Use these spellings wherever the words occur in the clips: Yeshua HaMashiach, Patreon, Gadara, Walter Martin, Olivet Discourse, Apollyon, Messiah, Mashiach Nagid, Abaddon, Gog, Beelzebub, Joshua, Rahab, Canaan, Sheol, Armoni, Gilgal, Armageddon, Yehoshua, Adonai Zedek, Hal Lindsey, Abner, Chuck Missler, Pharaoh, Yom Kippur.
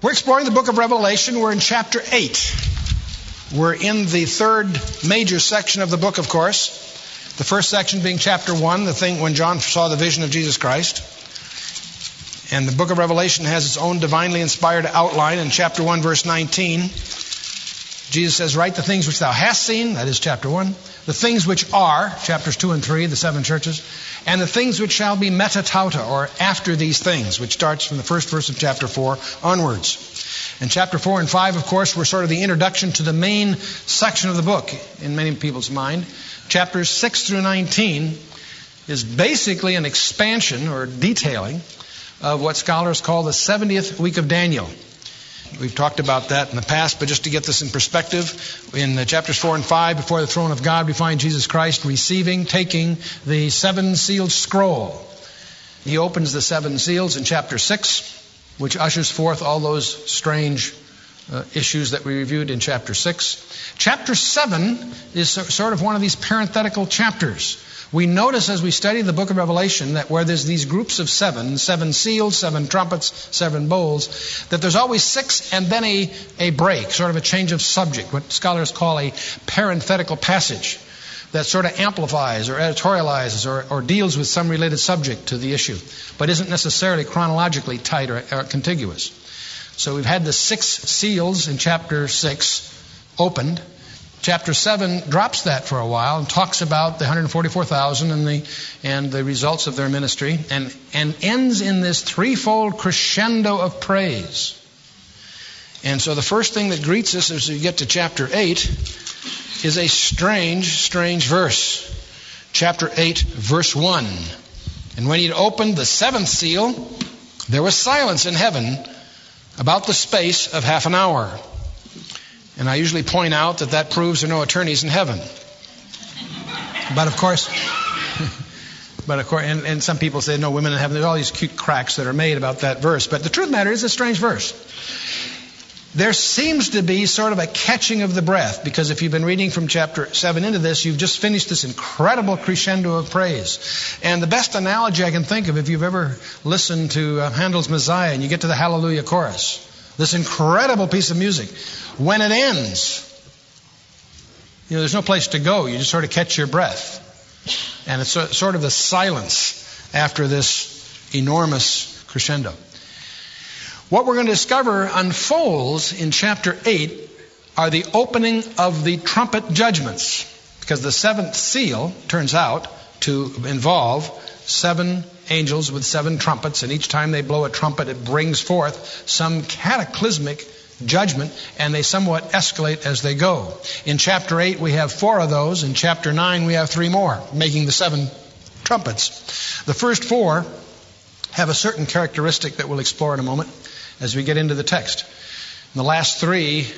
We're exploring the book of Revelation. We're in chapter 8. We're in the third major section of the book, of course. The first section being chapter 1, the thing when John saw the vision of Jesus Christ. And the book of Revelation has its own divinely inspired outline. In chapter 1, verse 19, Jesus says, write the things which thou hast seen, that is chapter 1, the things which are, chapters 2 and 3, the seven churches, and the things which shall be metatauta, or after these things, which starts from the first verse of chapter 4 onwards. And chapter 4 and 5, of course, were sort of the introduction to the main section of the book in many people's mind. Chapters 6 through 19 is basically an expansion or detailing of what scholars call the 70th week of Daniel. We've talked about that in the past, but just to get this in perspective, in chapters 4 and 5, before the throne of God, we find Jesus Christ receiving, taking the seven-sealed scroll. He opens the seven seals in chapter 6, which ushers forth all those strange issues that we reviewed in chapter 6. Chapter 7 is sort of one of these parenthetical chapters. We notice as we study the book of Revelation that where there's these groups of seven seals, seven trumpets, seven bowls, that there's always six and then a break, sort of a change of subject, what scholars call a parenthetical passage that sort of amplifies or editorializes or deals with some related subject to the issue, but isn't necessarily chronologically tight or contiguous. So we've had the six seals in chapter 6 opened. Chapter 7 drops that for a while and talks about the 144,000 and the results of their ministry and ends in this threefold crescendo of praise. And so the first thing that greets us as we get to chapter 8 is a strange, strange verse. Chapter 8, verse 1. And when he had opened the seventh seal, there was silence in heaven about the space of half an hour. And I usually point out that proves there are no attorneys in heaven. But of course, and some people say no women in heaven. There's all these cute cracks that are made about that verse. But the truth of the matter is a strange verse. There seems to be sort of a catching of the breath, because if you've been reading from chapter 7 into this, you've just finished this incredible crescendo of praise. And the best analogy I can think of, if you've ever listened to Handel's Messiah and you get to the Hallelujah chorus, this incredible piece of music, when it ends, you know, there's no place to go. You just sort of catch your breath. And it's sort of the silence after this enormous crescendo. What we're going to discover unfolds in chapter 8 are the opening of the trumpet judgments, because the seventh seal turns out to involve seven angels with seven trumpets, and each time they blow a trumpet, it brings forth some cataclysmic judgment, and they somewhat escalate as they go. In chapter 8, we have four of those. In chapter 9, we have three more, making the seven trumpets. The first four have a certain characteristic that we'll explore in a moment as we get into the text. And the last three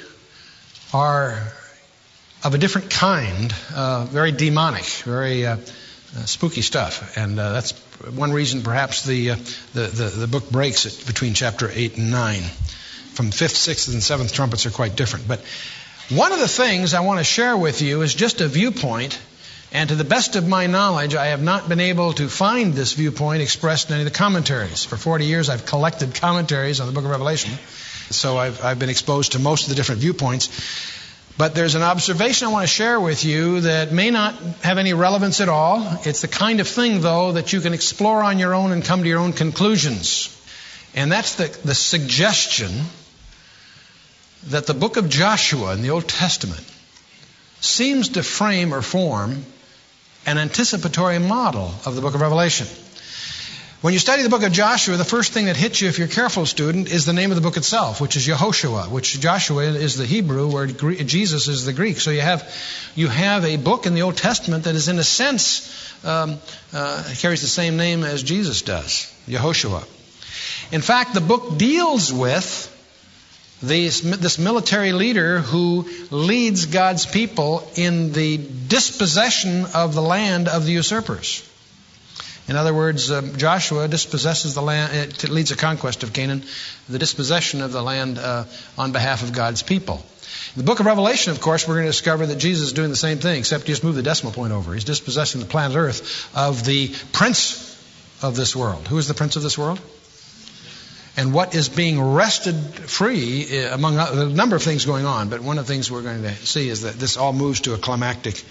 are of a different kind, very demonic, very spooky stuff, and that's one reason perhaps the book breaks it between chapter 8 and 9. From 5th, 6th, and 7th trumpets are quite different. But one of the things I want to share with you is just a viewpoint, and to the best of my knowledge, I have not been able to find this viewpoint expressed in any of the commentaries. For 40 years, I've collected commentaries on the book of Revelation, so I've been exposed to most of the different viewpoints. But there's an observation I want to share with you that may not have any relevance at all. It's the kind of thing, though, that you can explore on your own and come to your own conclusions. And that's the suggestion that the book of Joshua in the Old Testament seems to frame or form an anticipatory model of the book of Revelation. When you study the book of Joshua, the first thing that hits you, if you're a careful student, is the name of the book itself, which is Yehoshua, which Joshua is the Hebrew, where Jesus is the Greek. So you have a book in the Old Testament that is, in a sense, carries the same name as Jesus does, Yehoshua. In fact, the book deals with this military leader who leads God's people in the dispossession of the land of the usurpers. In other words, Joshua dispossesses the land, it leads a conquest of Canaan, the dispossession of the land on behalf of God's people. In the book of Revelation, of course, we're going to discover that Jesus is doing the same thing, except he just moved the decimal point over. He's dispossessing the planet Earth of the prince of this world. Who is the prince of this world? and what is being wrested free, among a number of things going on. But one of the things we're going to see is that this all moves to a climactic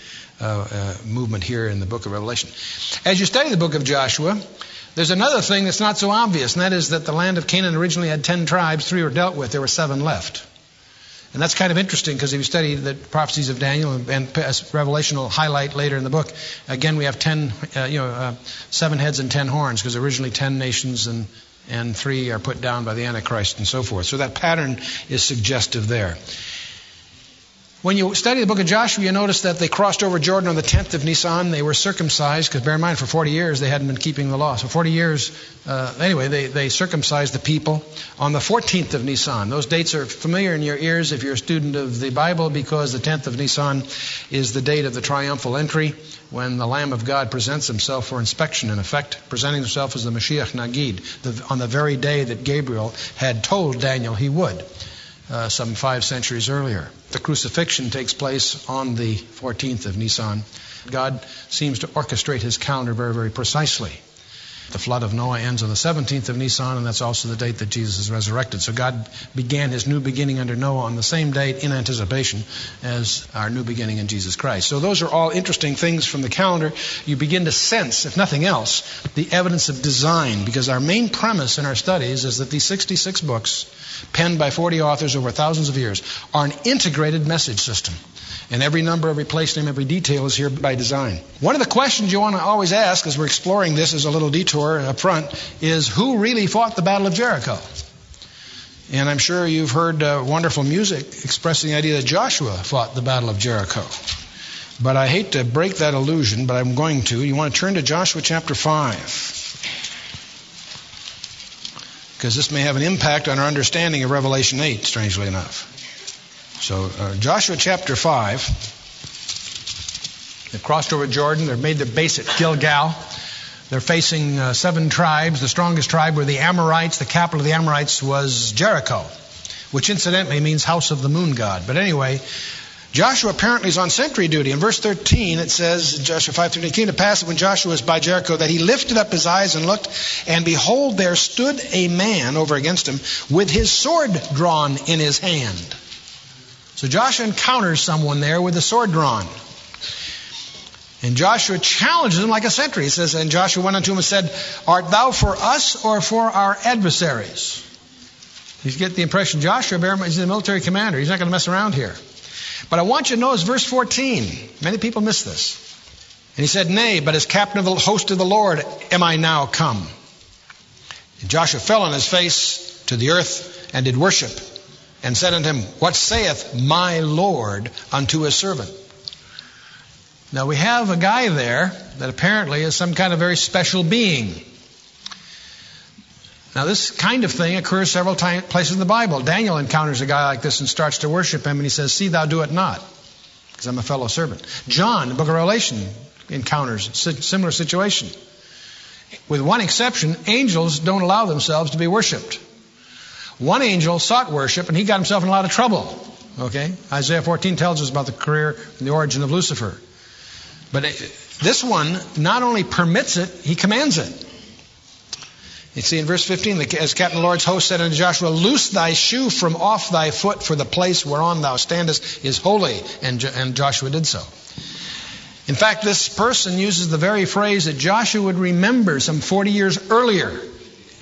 movement here in the book of Revelation. As you study the book of Joshua, there's another thing that's not so obvious, and that is that the land of Canaan originally had 10 tribes. 3 were dealt with. There were 7 left. And that's kind of interesting, because if you study the prophecies of Daniel and Revelation will highlight later in the book, again we have 7 heads and 10 horns, because originally 10 nations and 3 are put down by the Antichrist and so forth. So that pattern is suggestive there. When you study the book of Joshua, you notice that they crossed over Jordan on the 10th of Nisan. They were circumcised, because bear in mind, for 40 years they hadn't been keeping the law. So 40 years, they circumcised the people on the 14th of Nisan. Those dates are familiar in your ears if you're a student of the Bible, because the 10th of Nisan is the date of the triumphal entry, when the Lamb of God presents himself for inspection, in effect, presenting himself as the Mashiach Nagid, on the very day that Gabriel had told Daniel he would. Some 5 centuries earlier. The crucifixion takes place on the 14th of Nisan. God seems to orchestrate his calendar very, very precisely. The flood of Noah ends on the 17th of Nisan, and that's also the date that Jesus is resurrected. So God began his new beginning under Noah on the same date in anticipation as our new beginning in Jesus Christ. So those are all interesting things from the calendar. You begin to sense, if nothing else, the evidence of design, because our main premise in our studies is that these 66 books, penned by 40 authors over thousands of years, are an integrated message system. And every number, every place name, every detail is here by design. One of the questions you want to always ask as we're exploring this, as a little detour up front, is who really fought the Battle of Jericho? And I'm sure you've heard wonderful music expressing the idea that Joshua fought the Battle of Jericho. But I hate to break that illusion, but I'm going to. You want to turn to Joshua chapter 5. Because this may have an impact on our understanding of Revelation 8, strangely enough. So Joshua chapter 5, they've crossed over Jordan, they've made their base at Gilgal, they're facing 7 tribes. The strongest tribe were the Amorites. The capital of the Amorites was Jericho, which incidentally means house of the moon god. But anyway, Joshua apparently is on sentry duty. In verse 13 it says, Joshua 5:13, it came to pass that when Joshua was by Jericho, that he lifted up his eyes and looked, and behold, there stood a man over against him with his sword drawn in his hand. So Joshua encounters someone there with a sword drawn. And Joshua challenges him like a sentry. He says, and Joshua went unto him and said, art thou for us or for our adversaries? You get the impression Joshua, is the military commander. He's not going to mess around here. But I want you to notice verse 14. Many people miss this. And he said, nay, but as captain of the host of the Lord am I now come. And Joshua fell on his face to the earth and did worship, and said unto him, what saith my Lord unto his servant? Now we have a guy there that apparently is some kind of very special being. Now this kind of thing occurs several places in the Bible. Daniel encounters a guy like this and starts to worship him, and he says, see thou do it not, because I'm a fellow servant. John, the book of Revelation, encounters a similar situation. With one exception, angels don't allow themselves to be worshipped. One angel sought worship, and he got himself in a lot of trouble. Okay? Isaiah 14 tells us about the career and the origin of Lucifer. But this one not only permits it, he commands it. You see in verse 15, as Captain Lord's host said unto Joshua, loose thy shoe from off thy foot, for the place whereon thou standest is holy. And Joshua did so. In fact, this person uses the very phrase that Joshua would remember some 40 years earlier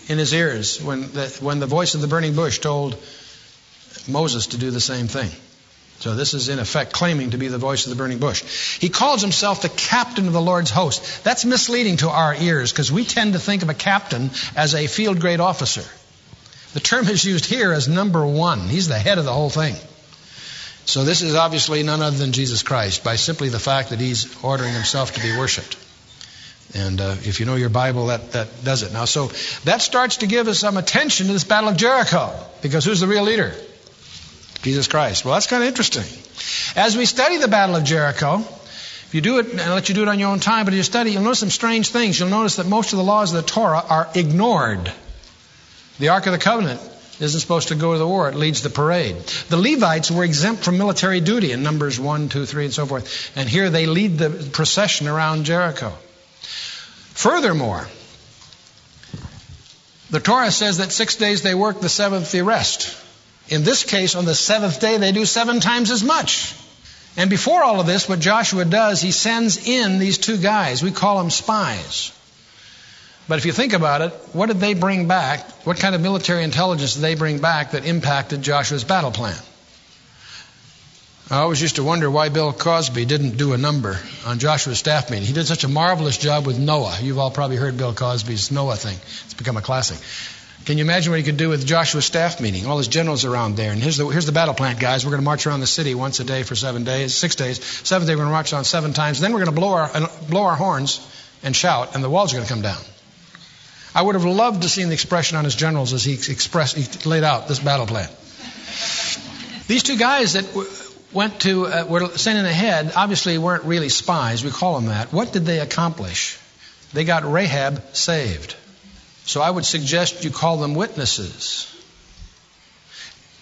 in his ears, when the voice of the burning bush told Moses to do the same thing. So this is in effect claiming to be the voice of the burning bush. He calls himself the captain of the Lord's host. That's misleading to our ears, because we tend to think of a captain as a field grade officer. The term is used here as number one. He's the head of the whole thing. So this is obviously none other than Jesus Christ, by simply the fact that he's ordering himself to be worshipped. And if you know your Bible, that does it. Now, so that starts to give us some attention to this Battle of Jericho, because who's the real leader? Jesus Christ. Well, that's kind of interesting. As we study the Battle of Jericho, if you do it, and I'll let you do it on your own time, but as you study, you'll notice some strange things. You'll notice that most of the laws of the Torah are ignored. The Ark of the Covenant isn't supposed to go to the war. It leads the parade. The Levites were exempt from military duty in Numbers 1, 2, 3, and so forth. And here they lead the procession around Jericho. Furthermore, The Torah says that 6 days they work, the seventh they rest. In this case, on the seventh day, they do 7 times as much. And before all of this, what Joshua does, he sends in these 2 guys. We call them spies. But if you think about it, what did they bring back? What kind of military intelligence did they bring back that impacted Joshua's battle plan? I always used to wonder why Bill Cosby didn't do a number on Joshua's staff meeting. He did such a marvelous job with Noah. You've all probably heard Bill Cosby's Noah thing. It's become a classic. Can you imagine what he could do with Joshua's staff meeting? All his generals around there. And here's the battle plan, guys. We're going to march around the city once a day for 7 days, 6 days. 7th day we're going to march on 7 times. Then we're going to blow our horns and shout, and the walls are going to come down. I would have loved to see the expression on his generals as he laid out this battle plan. These 2 guys that were sent in ahead obviously weren't really spies. We call them that. What did they accomplish? They got Rahab saved. So I would suggest you call them witnesses.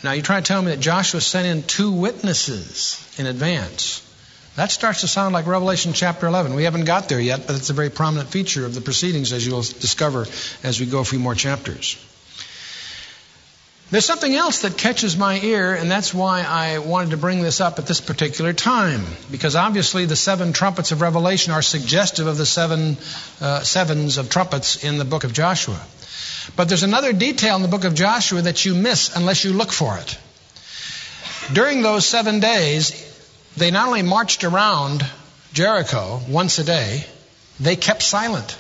Now you're trying to tell me that Joshua sent in 2 witnesses in advance. That starts to sound like Revelation chapter 11. We haven't got there yet, but it's a very prominent feature of the proceedings, as you'll discover as we go a few more chapters. There's something else that catches my ear, and that's why I wanted to bring this up at this particular time. Because obviously the 7 trumpets of Revelation are suggestive of the 7 sevens of trumpets in the book of Joshua. But there's another detail in the book of Joshua that you miss unless you look for it. During those 7 days, they not only marched around Jericho once a day, they kept silent.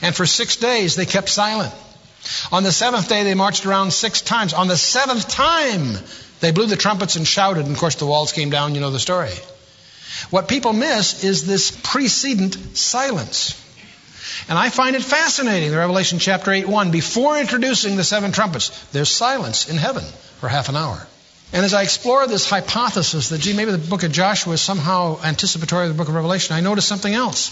And for 6 days, they kept silent. On the 7th day, they marched around 6 times. On the 7th time, they blew the trumpets and shouted. And, of course, the walls came down. You know the story. What people miss is this precedent silence. And I find it fascinating. Revelation chapter 8:1, before introducing the 7 trumpets, there's silence in heaven for half an hour. And as I explore this hypothesis that, maybe the book of Joshua is somehow anticipatory of the book of Revelation, I notice something else.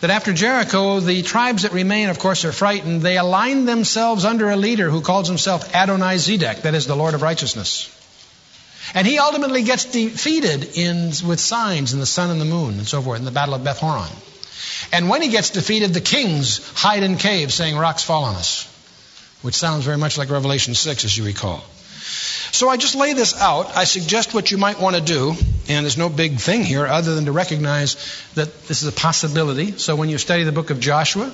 That after Jericho, the tribes that remain, of course, are frightened. They align themselves under a leader who calls himself Adonai Zedek, that is the Lord of righteousness. And he ultimately gets defeated with signs in the sun and the moon and so forth in the battle of Beth Horon. And when he gets defeated, the kings hide in caves saying, "Rocks fall on us," which sounds very much like Revelation 6, as you recall. So I just lay this out. I suggest what you might want to do, and there's no big thing here other than to recognize that this is a possibility. So when you study the book of Joshua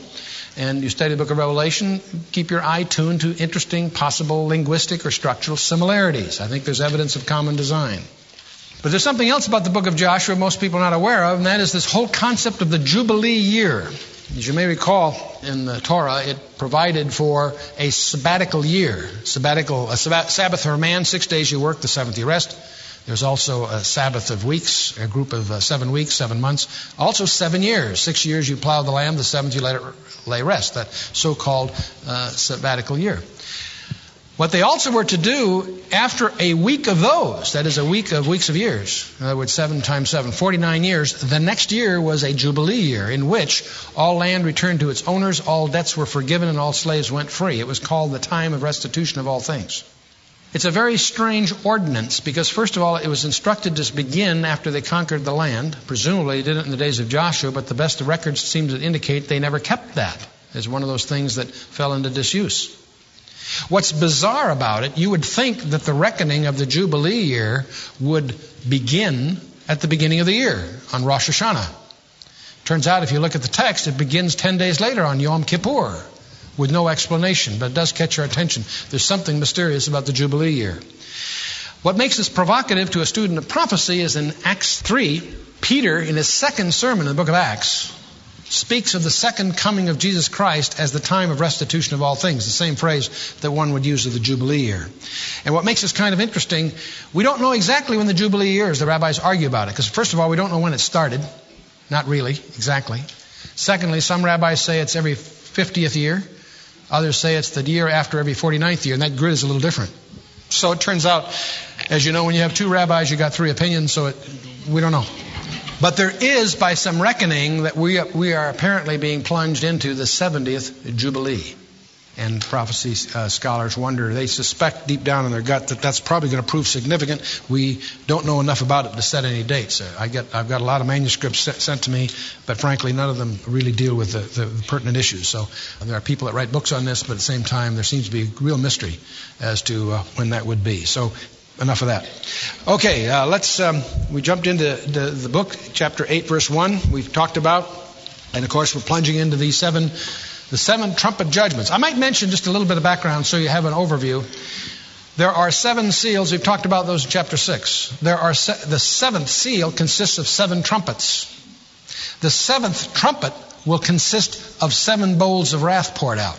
and you study the book of Revelation, keep your eye tuned to interesting possible linguistic or structural similarities. I think there's evidence of common design. But there's something else about the book of Joshua most people are not aware of, and that is this whole concept of the Jubilee year. As you may recall, in the Torah, it provided for a sabbatical year. A Sabbath for man, 6 days you work, the seventh you rest. There's also a Sabbath of weeks, a group of 7 weeks, 7 months. Also 7 years. 6 years you plow the land, the seventh you let it lay rest. That so-called sabbatical year. What they also were to do after a week of those, that is a week of weeks of years, in other words, 7 times 7, 49 years, the next year was a Jubilee year in which all land returned to its owners, all debts were forgiven, and all slaves went free. It was called the time of restitution of all things. It's a very strange ordinance because, first of all, it was instructed to begin after they conquered the land. Presumably, they did it in the days of Joshua, but the best of records seem to indicate they never kept that. It's one of those things that fell into disuse. What's bizarre about it, you would think that the reckoning of the Jubilee year would begin at the beginning of the year, on Rosh Hashanah. Turns out, if you look at the text, it begins 10 days later on Yom Kippur, with no explanation, but it does catch your attention. There's something mysterious about the Jubilee year. What makes this provocative to a student of prophecy is in Acts 3, Peter, in his second sermon in the book of Acts, speaks of the second coming of Jesus Christ as the time of restitution of all things, the same phrase that one would use of the Jubilee year. And what makes this kind of interesting, we don't know exactly when the Jubilee year is. The rabbis argue about it, because first of all, we don't know when it started. Not really, exactly. Secondly, some rabbis say it's every 50th year. Others say it's the year after every 49th year, and that grid is a little different. So it turns out, as you know, when you have 2 rabbis, you got 3 opinions, so we don't know. But there is, by some reckoning, that we are apparently being plunged into the 70th Jubilee. and prophecy scholars wonder. They suspect deep down in their gut that that's probably going to prove significant. We don't know enough about it to set any dates. I've got a lot of manuscripts sent to me, but frankly, none of them really deal with the pertinent issues. So there are people that write books on this, but at the same time, there seems to be real mystery as to when that would be. So enough of that. Okay, we jumped into the book, chapter 8, verse 1. We've talked about, and of course, we're plunging into these the seven trumpet judgments. I might mention just a little bit of background so you have an overview. There are seven seals. We've talked about those in chapter 6. The seventh seal consists of seven trumpets. The seventh trumpet will consist of seven bowls of wrath poured out.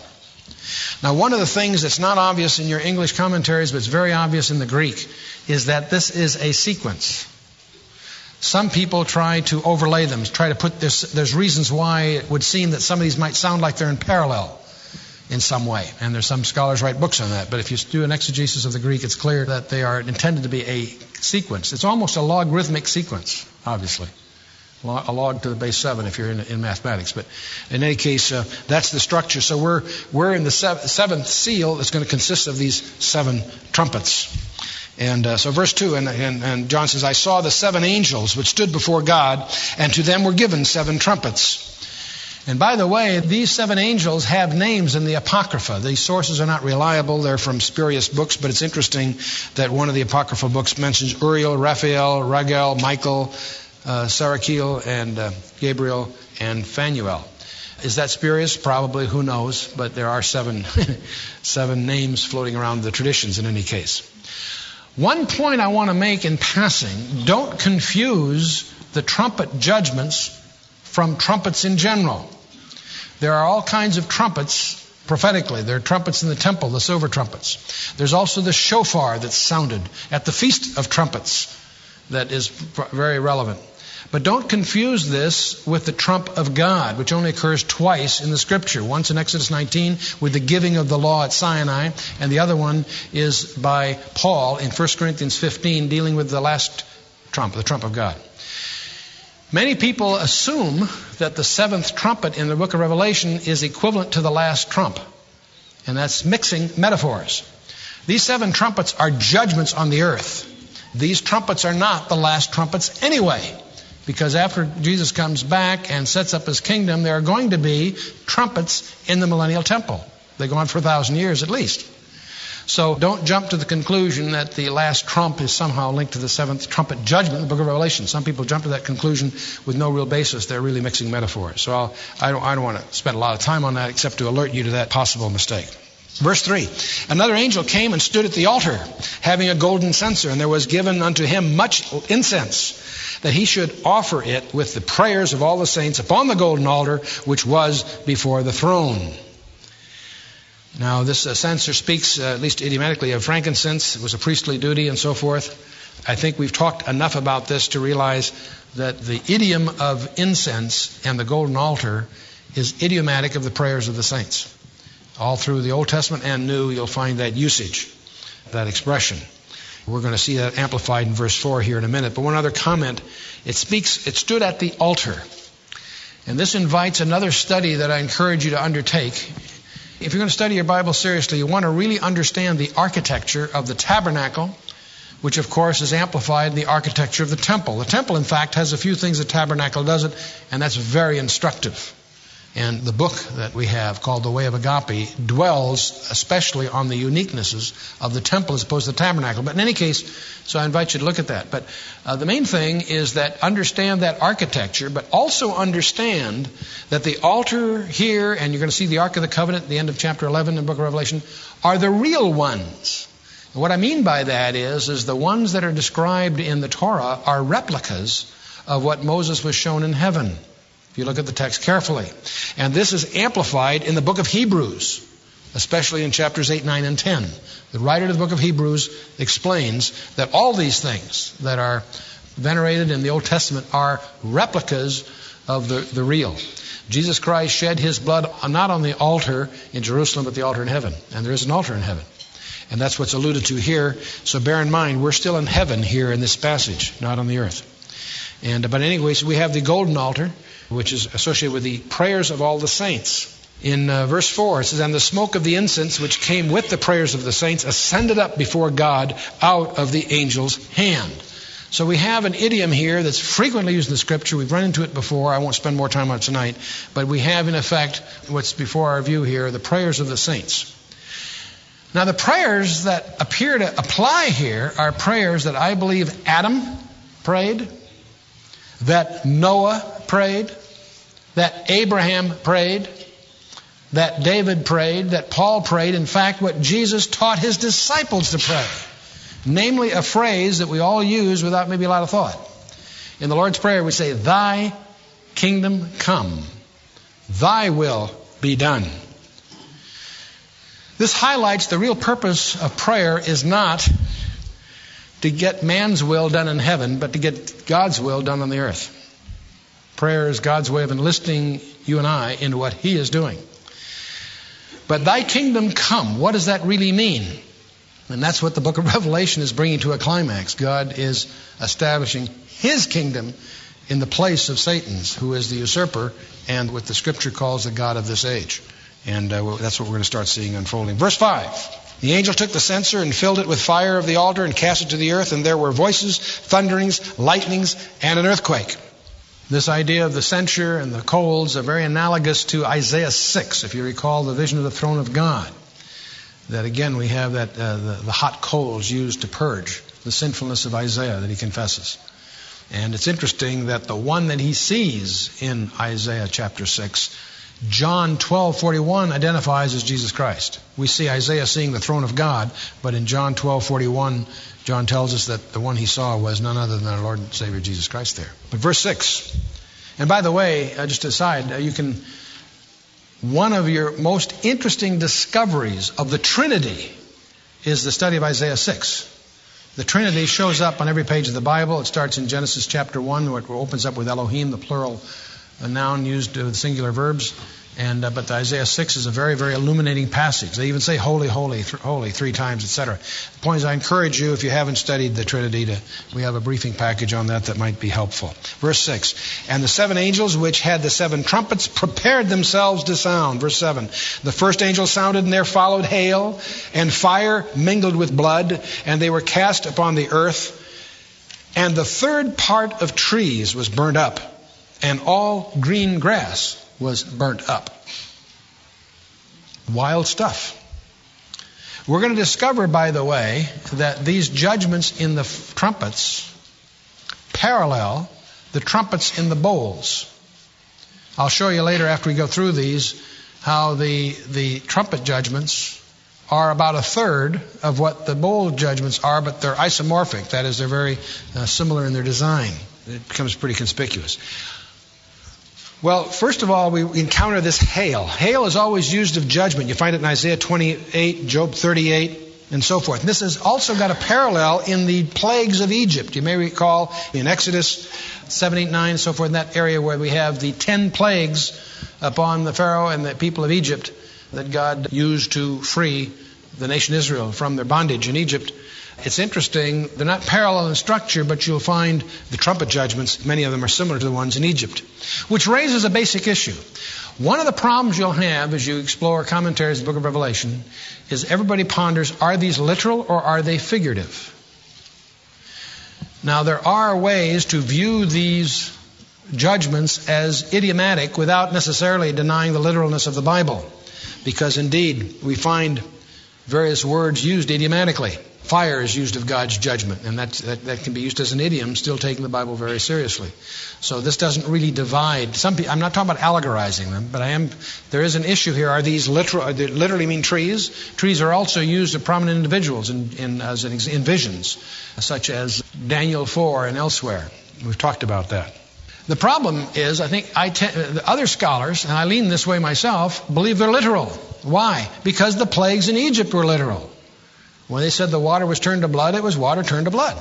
Now, one of the things that's not obvious in your English commentaries, but it's very obvious in the Greek, is that this is a sequence. Some people try to overlay them, try to put this. There's reasons why it would seem that some of these might sound like they're in parallel in some way. And there's some scholars write books on that. But if you do an exegesis of the Greek, it's clear that they are intended to be a sequence. It's almost a logarithmic sequence, obviously. A log to the base 7 if you're in mathematics. But in any case, that's the structure. So we're in the seventh seal that's going to consist of these seven trumpets. And so verse 2, and John says, I saw the seven angels which stood before God, and to them were given seven trumpets. And by the way, these seven angels have names in the Apocrypha. These sources are not reliable. They're from spurious books, but it's interesting that one of the Apocrypha books mentions Uriel, Raphael, Raguel, Michael, Sarakiel, and Gabriel, and Phanuel. Is that spurious? Probably. Who knows? But there are seven names floating around the traditions in any case. One point I want to make in passing, don't confuse the trumpet judgments from trumpets in general. There are all kinds of trumpets prophetically. There are trumpets in the temple, the silver trumpets. There's also the shofar that's sounded at the Feast of Trumpets that is very relevant. But don't confuse this with the trump of God, which only occurs twice in the Scripture. Once in Exodus 19 with the giving of the law at Sinai, and the other one is by Paul in 1 Corinthians 15 dealing with the last trump, the trump of God. Many people assume that the seventh trumpet in the book of Revelation is equivalent to the last trump, and that's mixing metaphors. These seven trumpets are judgments on the earth. These trumpets are not the last trumpets anyway, because after Jesus comes back and sets up his kingdom, there are going to be trumpets in the millennial temple. They go on for 1,000 years at least. So don't jump to the conclusion that the last trump is somehow linked to the seventh trumpet judgment in the book of Revelation. Some people jump to that conclusion with no real basis. They're really mixing metaphors. So I don't want to spend a lot of time on that except to alert you to that possible mistake. Verse 3, another angel came and stood at the altar, having a golden censer, and there was given unto him much incense, that he should offer it with the prayers of all the saints upon the golden altar, which was before the throne. Now, this censer speaks, at least idiomatically, of frankincense. It was a priestly duty and so forth. I think we've talked enough about this to realize that the idiom of incense and the golden altar is idiomatic of the prayers of the saints. All through the Old Testament and New, you'll find that usage, that expression. We're going to see that amplified in verse 4 here in a minute. But one other comment, it stood at the altar. And this invites another study that I encourage you to undertake. If you're going to study your Bible seriously, you want to really understand the architecture of the tabernacle, which of course is amplified in the architecture of the temple. The temple, in fact, has a few things the tabernacle doesn't, and that's very instructive. And the book that we have called The Way of Agape dwells especially on the uniquenesses of the temple as opposed to the tabernacle. But in any case, so I invite you to look at that. But the main thing is that understand that architecture, but also understand that the altar here, and you're going to see the Ark of the Covenant at the end of chapter 11 in the book of Revelation, are the real ones. And what I mean by that is the ones that are described in the Torah are replicas of what Moses was shown in heaven. You look at the text carefully. And this is amplified in the book of Hebrews, especially in chapters 8, 9, and 10. The writer of the book of Hebrews explains that all these things that are venerated in the Old Testament are replicas of the real. Jesus Christ shed his blood not on the altar in Jerusalem, but the altar in heaven. And there is an altar in heaven. And that's what's alluded to here. So bear in mind, we're still in heaven here in this passage, not on the earth. But anyways, we have the golden altar, which is associated with the prayers of all the saints. In verse 4, it says, "And the smoke of the incense which came with the prayers of the saints ascended up before God out of the angel's hand." So we have an idiom here that's frequently used in the Scripture. We've run into it before. I won't spend more time on it tonight. But we have, in effect, what's before our view here, the prayers of the saints. Now, the prayers that appear to apply here are prayers that I believe Adam prayed, that Noah prayed, that Abraham prayed, that David prayed, that Paul prayed. In fact, what Jesus taught his disciples to pray. Namely, a phrase that we all use without maybe a lot of thought. In the Lord's Prayer, we say, "Thy kingdom come, thy will be done." This highlights the real purpose of prayer is not to get man's will done in heaven, but to get God's will done on the earth. Prayer is God's way of enlisting you and I into what He is doing. But thy kingdom come, what does that really mean? And that's what the book of Revelation is bringing to a climax. God is establishing His kingdom in the place of Satan's, who is the usurper, and what the Scripture calls the god of this age. And that's what we're going to start seeing unfolding. Verse 5, "The angel took the censer and filled it with fire of the altar and cast it to the earth, and there were voices, thunderings, lightnings, and an earthquake." This idea of the censer and the coals are very analogous to Isaiah 6, if you recall the vision of the throne of God. That again, we have that the hot coals used to purge the sinfulness of Isaiah that he confesses. And it's interesting that the one that he sees in Isaiah chapter 6, John 12:41 identifies as Jesus Christ. We see Isaiah seeing the throne of God, but in John 12:41, John tells us that the one he saw was none other than our Lord and Savior Jesus Christ there. But verse 6, and by the way, just aside, you can... One of your most interesting discoveries of the Trinity is the study of Isaiah 6. The Trinity shows up on every page of the Bible. It starts in Genesis chapter 1, where it opens up with Elohim, the plural noun used with singular verbs. And but Isaiah 6 is a very, very illuminating passage. They even say holy, holy, holy three times, etc. The point is, I encourage you, if you haven't studied the Trinity, we have a briefing package on that might be helpful. Verse 6, "And the seven angels which had the seven trumpets prepared themselves to sound." Verse 7, "The first angel sounded, and there followed hail, and fire mingled with blood, and they were cast upon the earth. And the third part of trees was burnt up, and all green grass was burnt up." Wild stuff. We're going to discover, by the way, that these judgments in the trumpets parallel the trumpets in the bowls. I'll show you later after we go through these how the trumpet judgments are about a third of what the bowl judgments are, but they're isomorphic. That is, they're very similar in their design. It becomes pretty conspicuous. Well, first of all, we encounter this hail. Hail is always used of judgment. You find it in Isaiah 28, Job 38, and so forth. And this has also got a parallel in the plagues of Egypt. You may recall in Exodus 7, 8, 9, and so forth, in that area where we have the 10 plagues upon the Pharaoh and the people of Egypt that God used to free the nation Israel from their bondage in Egypt. It's interesting, they're not parallel in structure, but you'll find the trumpet judgments, many of them are similar to the ones in Egypt, which raises a basic issue. One of the problems you'll have as you explore commentaries in the book of Revelation is everybody ponders, are these literal or are they figurative? Now, there are ways to view these judgments as idiomatic without necessarily denying the literalness of the Bible, because indeed we find various words used idiomatically. Fire is used of God's judgment, and that can be used as an idiom, still taking the Bible very seriously. So this doesn't really divide. Some people, I'm not talking about allegorizing them, but there is an issue here. Are these literal? They literally mean trees. Trees are also used of prominent individuals in visions, such as Daniel 4 and elsewhere. We've talked about that. The problem is, I think the other scholars, and I lean this way myself, believe they're literal. Why? Because the plagues in Egypt were literal. When they said the water was turned to blood, it was water turned to blood.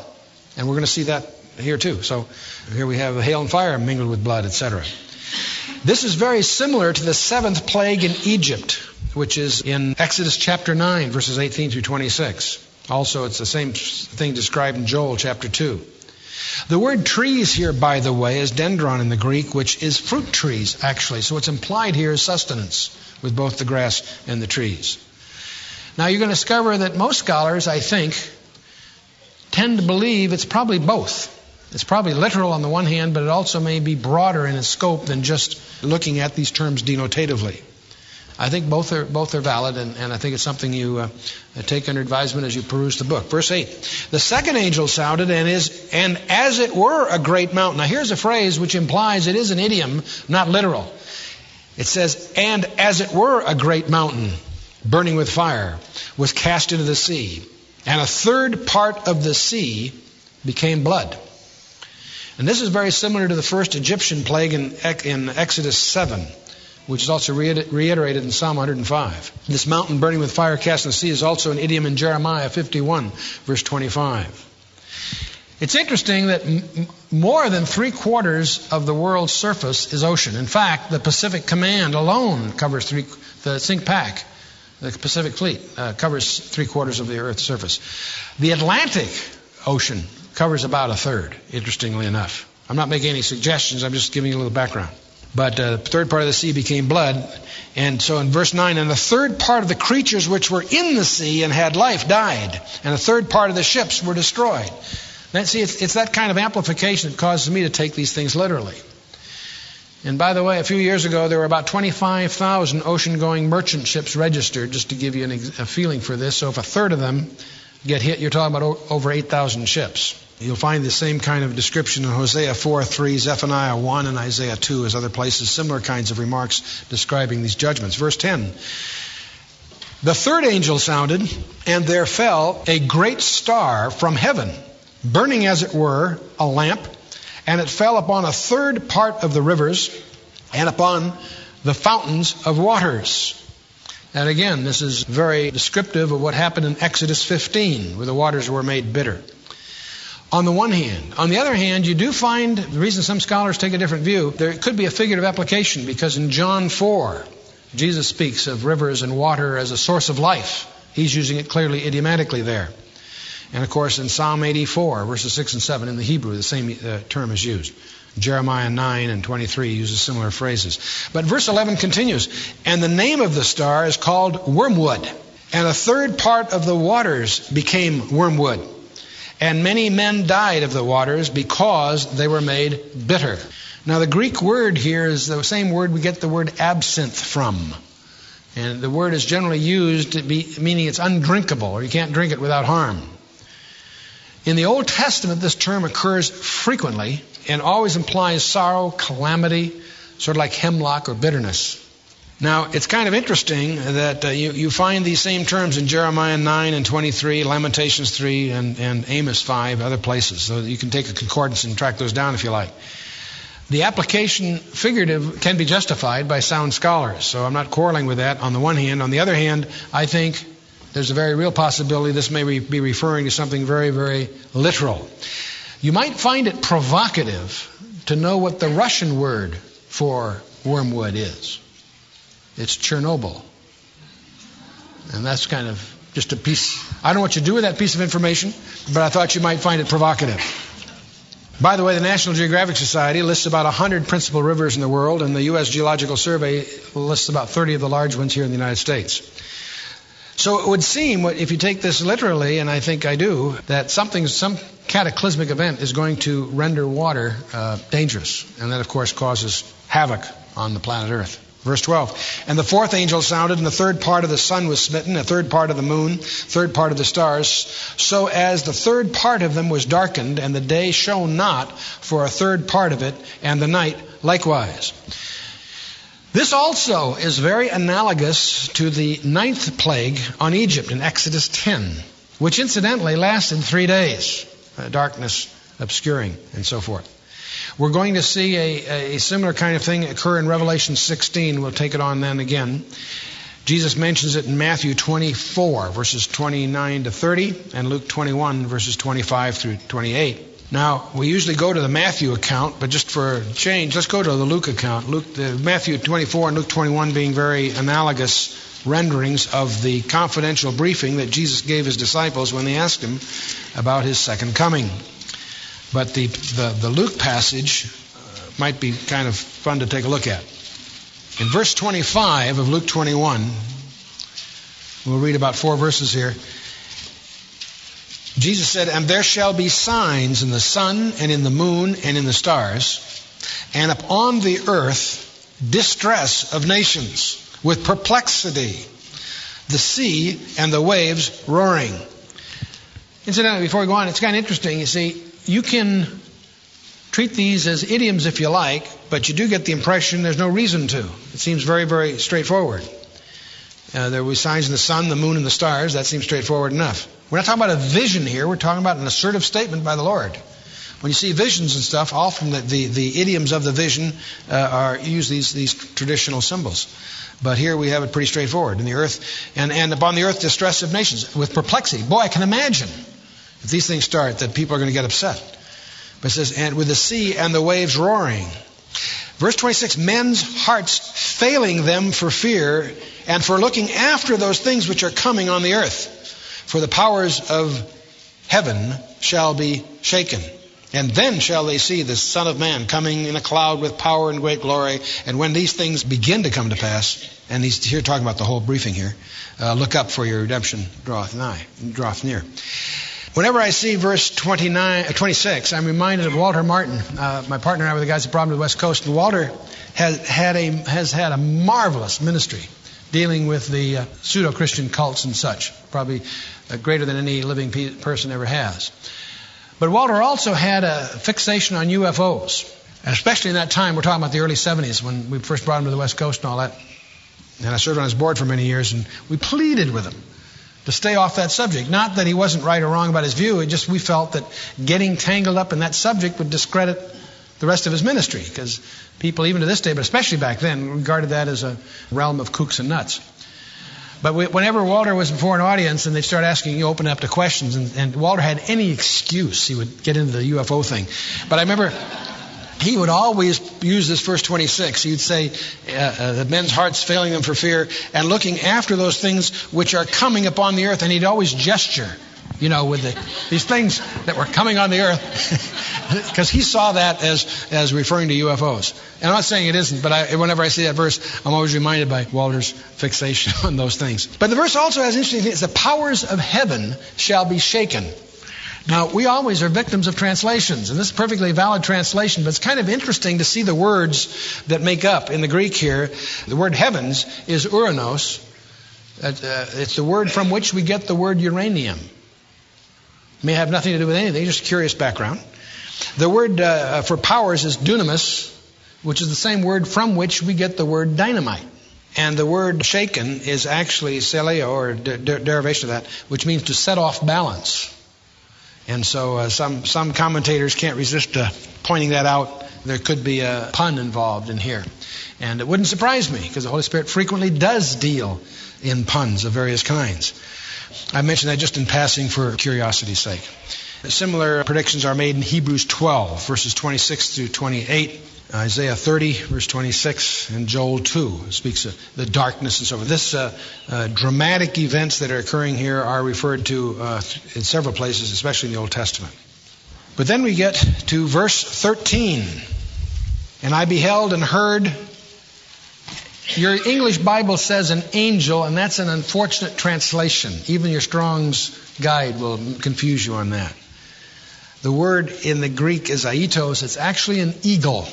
And we're going to see that here too. So here we have hail and fire mingled with blood, etc. This is very similar to the seventh plague in Egypt, which is in Exodus chapter 9, verses 18 through 26. Also, it's the same thing described in Joel chapter 2. The word trees here, by the way, is dendron in the Greek, which is fruit trees, actually. So what's implied here is sustenance, with both the grass and the trees. Now you're going to discover that most scholars, I think, tend to believe it's probably both. It's probably literal on the one hand, but it also may be broader in its scope than just looking at these terms denotatively. I think both are valid, and I think it's something you take under advisement as you peruse the book. Verse 8, the second angel sounded, and as it were a great mountain. Now here's a phrase which implies it is an idiom, not literal. It says, and as it were a great mountain, burning with fire, was cast into the sea, and a third part of the sea became blood. And this is very similar to the first Egyptian plague in Exodus 7. Which is also reiterated in Psalm 105. This mountain burning with fire cast in the sea is also an idiom in Jeremiah 51, verse 25. It's interesting that more than three-quarters of the world's surface is ocean. In fact, the Pacific Command alone covers the SINCPAC, the Pacific Fleet, covers three-quarters of the Earth's surface. The Atlantic Ocean covers about a third, interestingly enough. I'm not making any suggestions, I'm just giving you a little background. But the third part of the sea became blood. And so in verse 9, and the third part of the creatures which were in the sea and had life died. And a third part of the ships were destroyed. And see, it's that kind of amplification that causes me to take these things literally. And by the way, a few years ago, there were about 25,000 ocean-going merchant ships registered, just to give you a feeling for this. So if a third of them get hit, you're talking about over 8,000 ships. You'll find the same kind of description in Hosea 4:3, Zephaniah 1, and Isaiah 2 as other places, similar kinds of remarks describing these judgments. Verse 10, the third angel sounded, and there fell a great star from heaven, burning as it were a lamp, and it fell upon a third part of the rivers and upon the fountains of waters. And again, this is very descriptive of what happened in Exodus 15, where the waters were made bitter. On the one hand. On the other hand, you do find, the reason some scholars take a different view, there could be a figurative application, because in John 4, Jesus speaks of rivers and water as a source of life. He's using it clearly idiomatically there. And of course in Psalm 84, verses 6 and 7 in the Hebrew, the same term is used. Jeremiah 9 and 23 uses similar phrases. But verse 11 continues, and the name of the star is called Wormwood, and a third part of the waters became wormwood. And many men died of the waters because they were made bitter. Now the Greek word here is the same word we get the word absinthe from. And the word is generally used to be meaning it's undrinkable, or you can't drink it without harm. In the Old Testament, this term occurs frequently and always implies sorrow, calamity, sort of like hemlock or bitterness. Now, it's kind of interesting that you find these same terms in Jeremiah 9 and 23, Lamentations 3, and Amos 5, other places. So you can take a concordance and track those down if you like. The application figurative can be justified by sound scholars, so I'm not quarreling with that on the one hand. On the other hand, I think there's a very real possibility this may be referring to something very, very literal. You might find it provocative to know what the Russian word for wormwood is. It's Chernobyl. And that's kind of just a piece. I don't know what you do with that piece of information, but I thought you might find it provocative. By the way, the National Geographic Society lists about 100 principal rivers in the world, and the U.S. Geological Survey lists about 30 of the large ones here in the United States. So it would seem, if you take this literally, and I think I do, that some cataclysmic event is going to render water dangerous. And that, of course, causes havoc on the planet Earth. Verse 12, and the fourth angel sounded, and the third part of the sun was smitten, a third part of the moon, third part of the stars, so as the third part of them was darkened, and the day shone not for a third part of it, and the night likewise. This also is very analogous to the ninth plague on Egypt in Exodus 10, which incidentally lasted 3 days, darkness obscuring and so forth. We're going to see a similar kind of thing occur in Revelation 16. We'll take it on then again. Jesus mentions it in Matthew 24, verses 29 to 30, and Luke 21, verses 25 through 28. Now, we usually go to the Matthew account, but just for a change, let's go to the Luke account. Matthew 24 and Luke 21 being very analogous renderings of the confidential briefing that Jesus gave his disciples when they asked him about his second coming. But the Luke passage might be kind of fun to take a look at. In verse 25 of Luke 21, we'll read about 4 verses here. Jesus said, "And there shall be signs in the sun and in the moon and in the stars, and upon the earth distress of nations with perplexity, the sea and the waves roaring." Incidentally, before we go on, it's kind of interesting. You see, you can treat these as idioms if you like, but you do get the impression there's no reason to. It seems very, very straightforward. There were signs in the sun, the moon, and the stars. That seems straightforward enough. We're not talking about a vision here. We're talking about an assertive statement by the Lord. When you see visions and stuff, often the idioms of the vision use these traditional symbols. But here we have it pretty straightforward. In the earth, and upon the earth, distress of nations with perplexity. Boy, I can imagine if these things start that people are going to get upset. But it says, and with the sea and the waves roaring. Verse 26, men's hearts failing them for fear and for looking after those things which are coming on the earth. For the powers of heaven shall be shaken. And then shall they see the Son of Man coming in a cloud with power and great glory. And when these things begin to come to pass, and he's here talking about the whole briefing here, look up, for your redemption draweth near. Whenever I see verse 26, I'm reminded of Walter Martin. My partner and I were the guys at Broadway West Coast. And Walter has had a marvelous ministry dealing with the pseudo-Christian cults and such, probably greater than any living person ever has. But Walter also had a fixation on UFOs, and especially in that time, we're talking about the early 70s when we first brought him to the West Coast and all that. And I served on his board for many years, and we pleaded with him to stay off that subject. Not that he wasn't right or wrong about his view, it just we felt that getting tangled up in that subject would discredit the rest of his ministry, because people, even to this day, but especially back then, regarded that as a realm of kooks and nuts. But whenever Walter was before an audience and they'd start asking, you open up to questions, and Walter had any excuse, he would get into the UFO thing. But I remember he would always use this verse 26. He would say, the men's hearts failing them for fear and looking after those things which are coming upon the earth. And he'd always gesture, you know, with these things that were coming on the earth, because he saw that as referring to UFOs. And I'm not saying it isn't, but whenever I see that verse, I'm always reminded by Walter's fixation on those things. But the verse also has an interesting thing. It's the powers of heaven shall be shaken. Now, we always are victims of translations, and this is a perfectly valid translation, but it's kind of interesting to see the words that make up in the Greek here. The word heavens is uranos. It's the word from which we get the word uranium. May have nothing to do with anything, just curious background. The word for powers is dunamis, which is the same word from which we get the word dynamite. And the word shaken is actually seleo, or derivation of that, which means to set off balance. And so some commentators can't resist pointing that out. There could be a pun involved in here. And it wouldn't surprise me, because the Holy Spirit frequently does deal in puns of various kinds. I mentioned that just in passing for curiosity's sake. Similar predictions are made in Hebrews 12, verses 26 through 28, Isaiah 30, verse 26, and Joel 2 speaks of the darkness and so forth. This dramatic events that are occurring here are referred to in several places, especially in the Old Testament. But then we get to verse 13. And I beheld and heard. Your English Bible says an angel, and that's an unfortunate translation. Even your Strong's guide will confuse you on that. The word in the Greek is aitos. It's actually an eagle.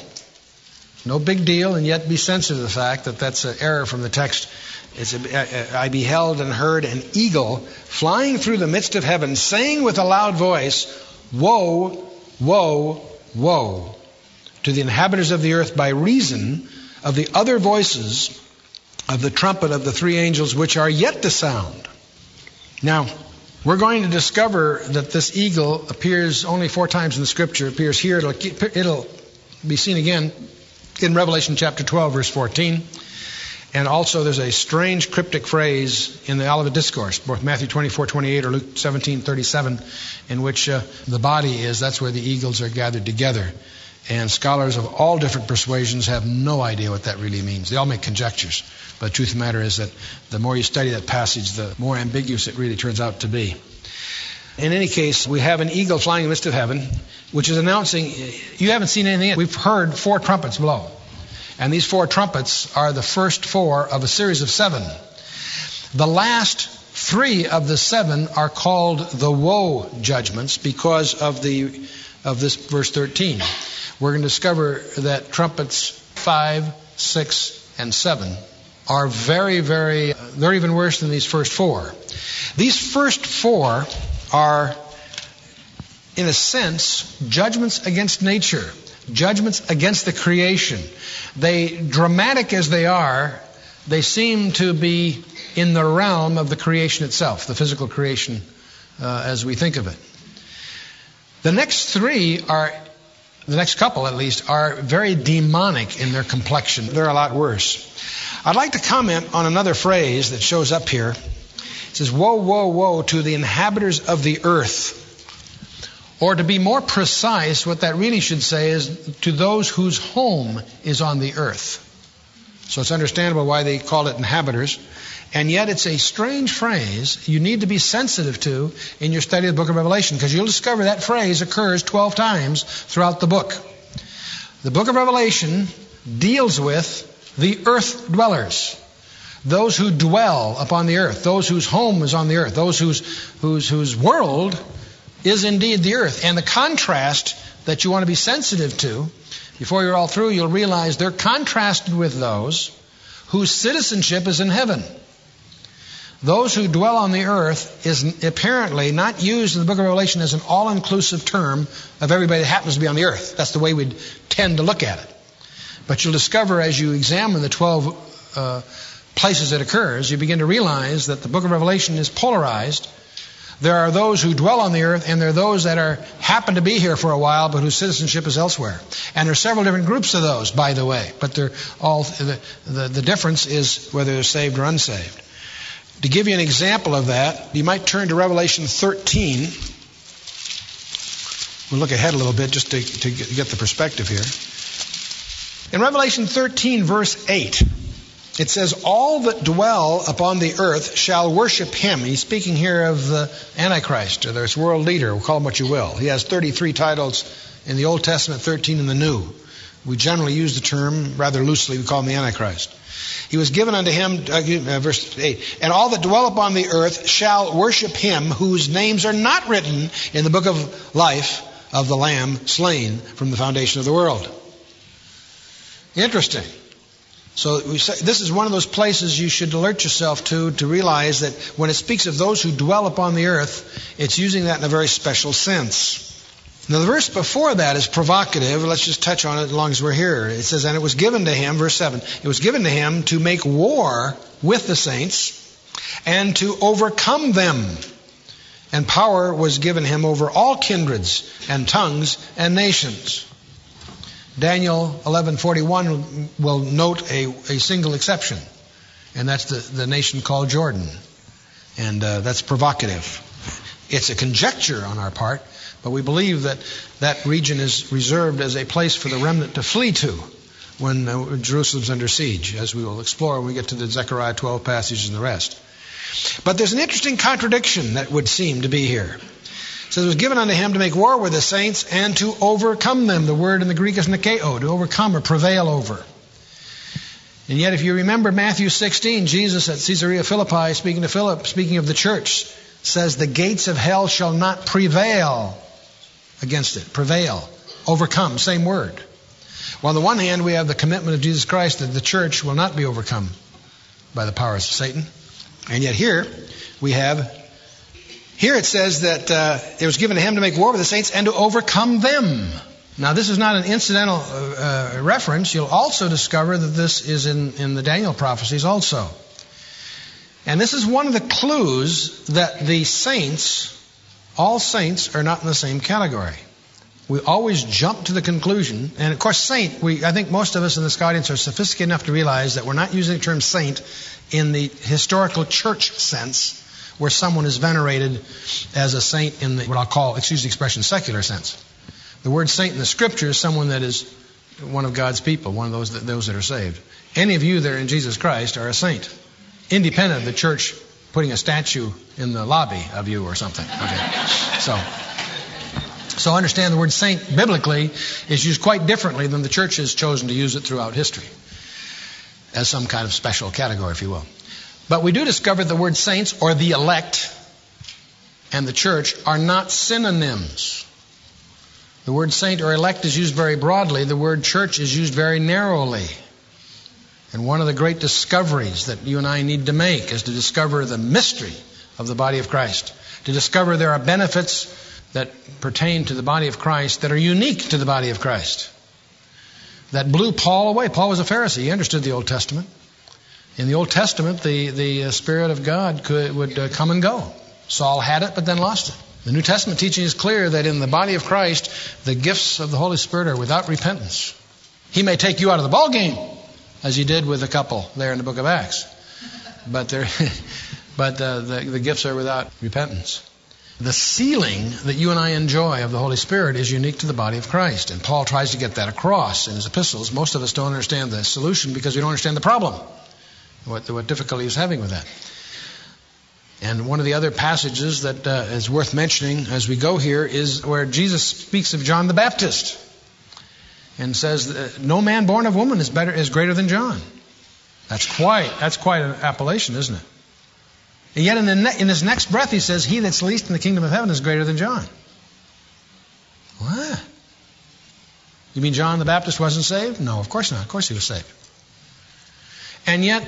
No big deal, and yet be sensitive to the fact that that's an error from the text. I beheld and heard an eagle flying through the midst of heaven, saying with a loud voice, "Woe, woe, woe to the inhabitants of the earth by reason of the other voices of the trumpet of the 3 angels which are yet to sound." Now, we're going to discover that this eagle appears only 4 times in the Scripture. It appears here. It'll be seen again in Revelation chapter 12, verse 14. And also there's a strange cryptic phrase in the Olivet Discourse, both Matthew 24:28 or Luke 17:37, in which the body is. That's where the eagles are gathered together. And scholars of all different persuasions have no idea what that really means. They all make conjectures. But the truth of the matter is that the more you study that passage, the more ambiguous it really turns out to be. In any case, we have an eagle flying in the midst of heaven, which is announcing, you haven't seen anything yet. We've heard 4 trumpets blow. And these four trumpets are the first four of a series of seven. The last three of the seven are called the woe judgments because of this verse 13. We're going to discover that trumpets 5, 6, and 7 are very, very, they're even worse than these first four. These first four are, in a sense, judgments against nature, judgments against the creation. They, dramatic as they are, they seem to be in the realm of the creation itself, the physical creation as we think of it. The next three are, the next couple at least, are very demonic in their complexion. They're a lot worse. I'd like to comment on another phrase that shows up here. It says, woe, woe, woe to the inhabitants of the earth. Or to be more precise, what that really should say is to those whose home is on the earth. So it's understandable why they call it inhabitants. And yet it's a strange phrase you need to be sensitive to in your study of the book of Revelation, because you'll discover that phrase occurs 12 times throughout the book. The book of Revelation deals with the earth dwellers, those who dwell upon the earth, those whose home is on the earth, those whose world is indeed the earth. And the contrast that you want to be sensitive to, before you're all through, you'll realize they're contrasted with those whose citizenship is in heaven. Those who dwell on the earth is apparently not used in the book of Revelation as an all-inclusive term of everybody that happens to be on the earth. That's the way we'd tend to look at it. But you'll discover as you examine the 12 places it occurs, you begin to realize that the book of Revelation is polarized. There are those who dwell on the earth, and there are those that happen to be here for a while, but whose citizenship is elsewhere. And there are several different groups of those, by the way. But they're all the difference is whether they're saved or unsaved. To give you an example of that, you might turn to Revelation 13. We'll look ahead a little bit just to get the perspective here. In Revelation 13, verse 8, it says, all that dwell upon the earth shall worship him. He's speaking here of the Antichrist, or this world leader. We'll call him what you will. He has 33 titles in the Old Testament, 13 in the New. We generally use the term rather loosely. We call him the Antichrist. He was given unto him, verse 8, and all that dwell upon the earth shall worship him whose names are not written in the book of life of the Lamb slain from the foundation of the world. Interesting. So this is one of those places you should alert yourself to realize that when it speaks of those who dwell upon the earth, it's using that in a very special sense. Now the verse before that is provocative. Let's just touch on it as long as we're here. It says, and it was given to him, verse 7, it was given to him to make war with the saints and to overcome them. And power was given him over all kindreds and tongues and nations. Daniel 11:41 will note a single exception, and that's the nation called Jordan. And that's provocative. It's a conjecture on our part, but we believe that that region is reserved as a place for the remnant to flee to when Jerusalem's under siege, as we will explore when we get to the Zechariah 12 passage and the rest. But there's an interesting contradiction that would seem to be here. So it was given unto him to make war with the saints and to overcome them. The word in the Greek is nikeo, to overcome or prevail over. And yet if you remember Matthew 16, Jesus at Caesarea Philippi, speaking to Philip, speaking of the church, says the gates of hell shall not prevail against it. Prevail, overcome, same word. Well, on the one hand, we have the commitment of Jesus Christ that the church will not be overcome by the powers of Satan. And yet here we have... Here it says that it was given to him to make war with the saints and to overcome them. Now, this is not an incidental reference. You'll also discover that this is in the Daniel prophecies also. And this is one of the clues that the saints, all saints, are not in the same category. We always jump to the conclusion. And, of course, saint, I think most of us in this audience are sophisticated enough to realize that we're not using the term saint in the historical church sense, where someone is venerated as a saint in the, what I'll call, excuse the expression, secular sense. The word saint in the Scripture is someone that is one of God's people, one of those that are saved. Any of you that are in Jesus Christ are a saint, independent of the church putting a statue in the lobby of you or something. Okay. So understand the word saint biblically is used quite differently than the church has chosen to use it throughout history. as some kind of special category, if you will. But we do discover the word saints, or the elect, and the church are not synonyms. The word saint or elect is used very broadly. The word church is used very narrowly. And one of the great discoveries that you and I need to make is to discover the mystery of the body of Christ. To discover there are benefits that pertain to the body of Christ that are unique to the body of Christ. That blew Paul away. Paul was a Pharisee. He understood the Old Testament. In the Old Testament, the Spirit of God would come and go. Saul had it, but then lost it. The New Testament teaching is clear that in the body of Christ, the gifts of the Holy Spirit are without repentance. He may take you out of the ballgame, as he did with a couple there in the book of Acts. But the gifts are without repentance. The sealing that you and I enjoy of the Holy Spirit is unique to the body of Christ. And Paul tries to get that across in his epistles. Most of us don't understand the solution because we don't understand the problem, what difficulty he's having with that. And one of the other passages that is worth mentioning as we go here is where Jesus speaks of John the Baptist and says that no man born of woman is greater than John. That's quite an appellation, isn't it? And yet in his next breath he says, he that's least in the kingdom of heaven is greater than John. What? You mean John the Baptist wasn't saved? No, of course not. Of course he was saved. And yet,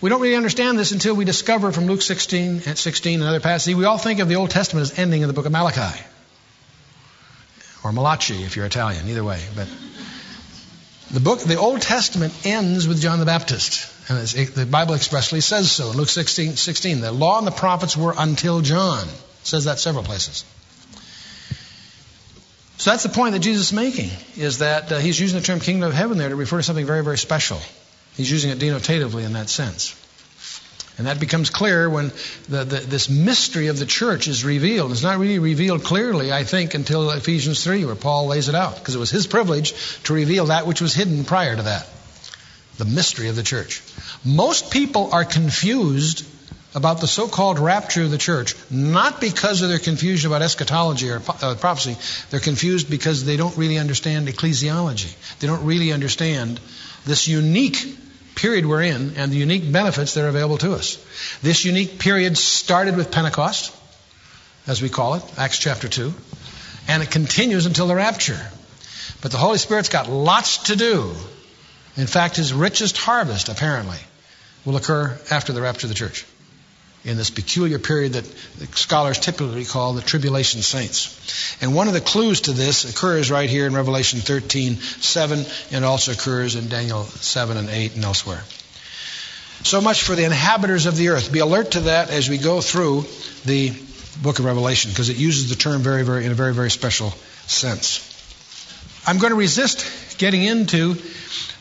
we don't really understand this until we discover from Luke 16 and other passages. We all think of the Old Testament as ending in the book of Malachi. Or Malachi, if you're Italian, either way. But the Old Testament ends with John the Baptist. And the Bible expressly says so. In Luke 16, the law and the prophets were until John. It says that several places. So that's the point that Jesus is making, is that he's using the term kingdom of heaven there to refer to something very, very special. He's using it denotatively in that sense. And that becomes clear when this mystery of the church is revealed. It's not really revealed clearly, I think, until Ephesians 3, where Paul lays it out, because it was his privilege to reveal that which was hidden prior to that, the mystery of the church. Most people are confused about the so-called rapture of the church, not because of their confusion about eschatology or prophecy. They're confused because they don't really understand ecclesiology. They don't really understand this unique period we're in and the unique benefits that are available to us. This unique period started with Pentecost, as we call it, Acts chapter 2, and it continues until the rapture. But the Holy Spirit's got lots to do. In fact, his richest harvest, apparently, will occur after the rapture of the church, in this peculiar period that scholars typically call the tribulation saints. And one of the clues to this occurs right here in Revelation 13:7, and also occurs in Daniel 7 and 8 and elsewhere. So much for the inhabitants of the earth. Be alert to that as we go through the book of Revelation, because it uses the term very, very in a very, very special sense. I'm going to resist getting into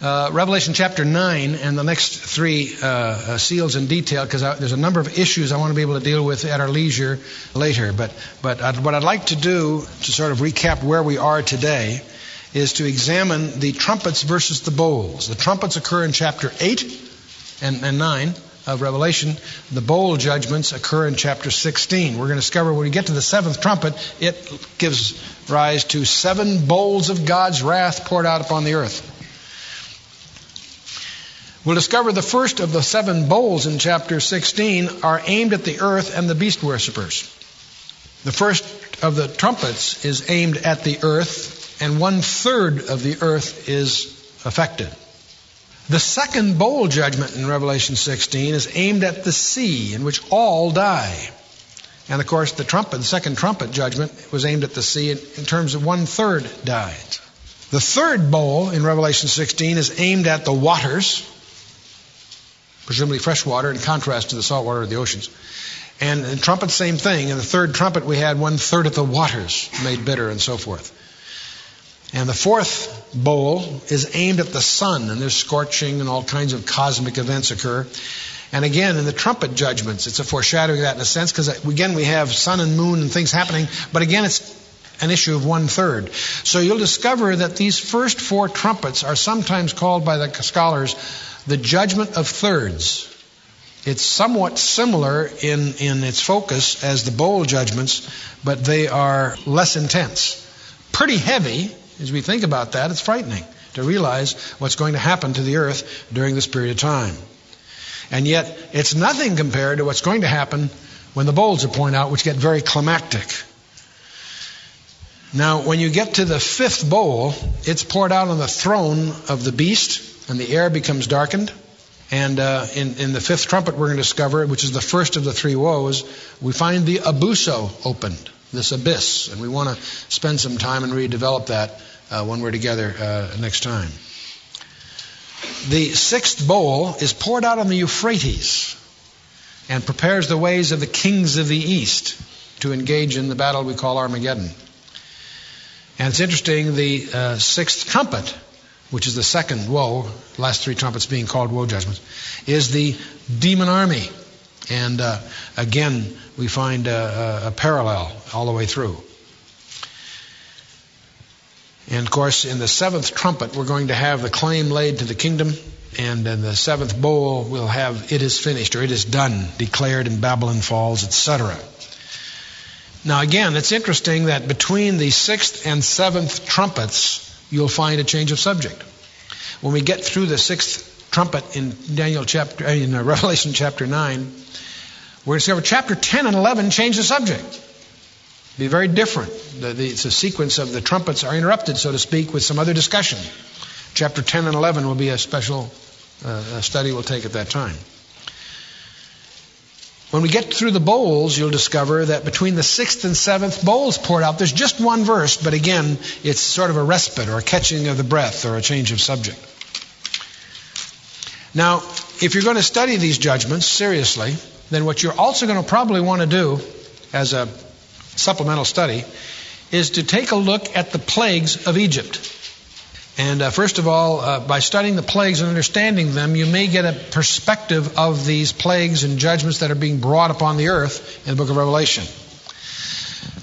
Revelation chapter 9 and the next three seals in detail, because there's a number of issues I want to be able to deal with at our leisure later. But what I'd like to do to sort of recap where we are today is to examine the trumpets versus the bowls. The trumpets occur in chapter 8 and 9 of Revelation. The bowl judgments occur in chapter 16. We're going to discover when we get to the seventh trumpet, it gives rise to seven bowls of God's wrath poured out upon the earth. We'll discover the first of the seven bowls in chapter 16 are aimed at the earth and the beast worshippers. The first of the trumpets is aimed at the earth, and 1/3 of the earth is affected. The second bowl judgment in Revelation 16 is aimed at the sea, in which all die. And of course, the second trumpet judgment was aimed at the sea in terms of 1/3 died. The third bowl in Revelation 16 is aimed at the waters, presumably fresh water in contrast to the salt water of the oceans. And in trumpet, same thing. In the third trumpet, we had 1/3 of the waters made bitter and so forth. And the fourth bowl is aimed at the sun, and there's scorching and all kinds of cosmic events occur. And again, in the trumpet judgments, it's a foreshadowing of that in a sense, because again, we have sun and moon and things happening, but again, it's an issue of 1/3. So you'll discover that these first four trumpets are sometimes called by the scholars the judgment of thirds. It's somewhat similar in its focus as the bowl judgments, but they are less intense. Pretty heavy. As we think about that, it's frightening. to realize what's going to happen to the earth during this period of time. And yet, it's nothing compared to what's going to happen when the bowls are poured out, which get very climactic. Now, when you get to the fifth bowl, it's poured out on the throne of the beast, and the air becomes darkened. And in the fifth trumpet, we're going to discover, which is the first of the three woes, we find the Abusso opened, this abyss. And we want to spend some time and redevelop that when we're together next time. The sixth bowl is poured out on the Euphrates and prepares the ways of the kings of the east to engage in the battle we call Armageddon. And it's interesting, the sixth trumpet, which is the second woe, last three trumpets being called woe judgments, is the demon army. And again, we find a parallel all the way through. And of course, in the seventh trumpet, we're going to have the claim laid to the kingdom. And in the seventh bowl, we'll have it is finished, or it is done, declared in Babylon Falls, etc. Now again, it's interesting that between the sixth and seventh trumpets, you'll find a change of subject. When we get through the sixth trumpet in Revelation chapter 9, we're going to discover chapter 10 and 11 change the subject. Be very different. The sequence of the trumpets are interrupted, so to speak, with some other discussion. Chapter 10 and 11 will be a special study we'll take at that time. When we get through the bowls, you'll discover that between the sixth and seventh bowls poured out, there's just one verse, but again, it's sort of a respite or a catching of the breath or a change of subject. Now, if you're going to study these judgments seriously, then what you're also going to probably want to do as a supplemental study is to take a look at the plagues of Egypt. And first of all, by studying the plagues and understanding them, you may get a perspective of these plagues and judgments that are being brought upon the earth in the book of Revelation.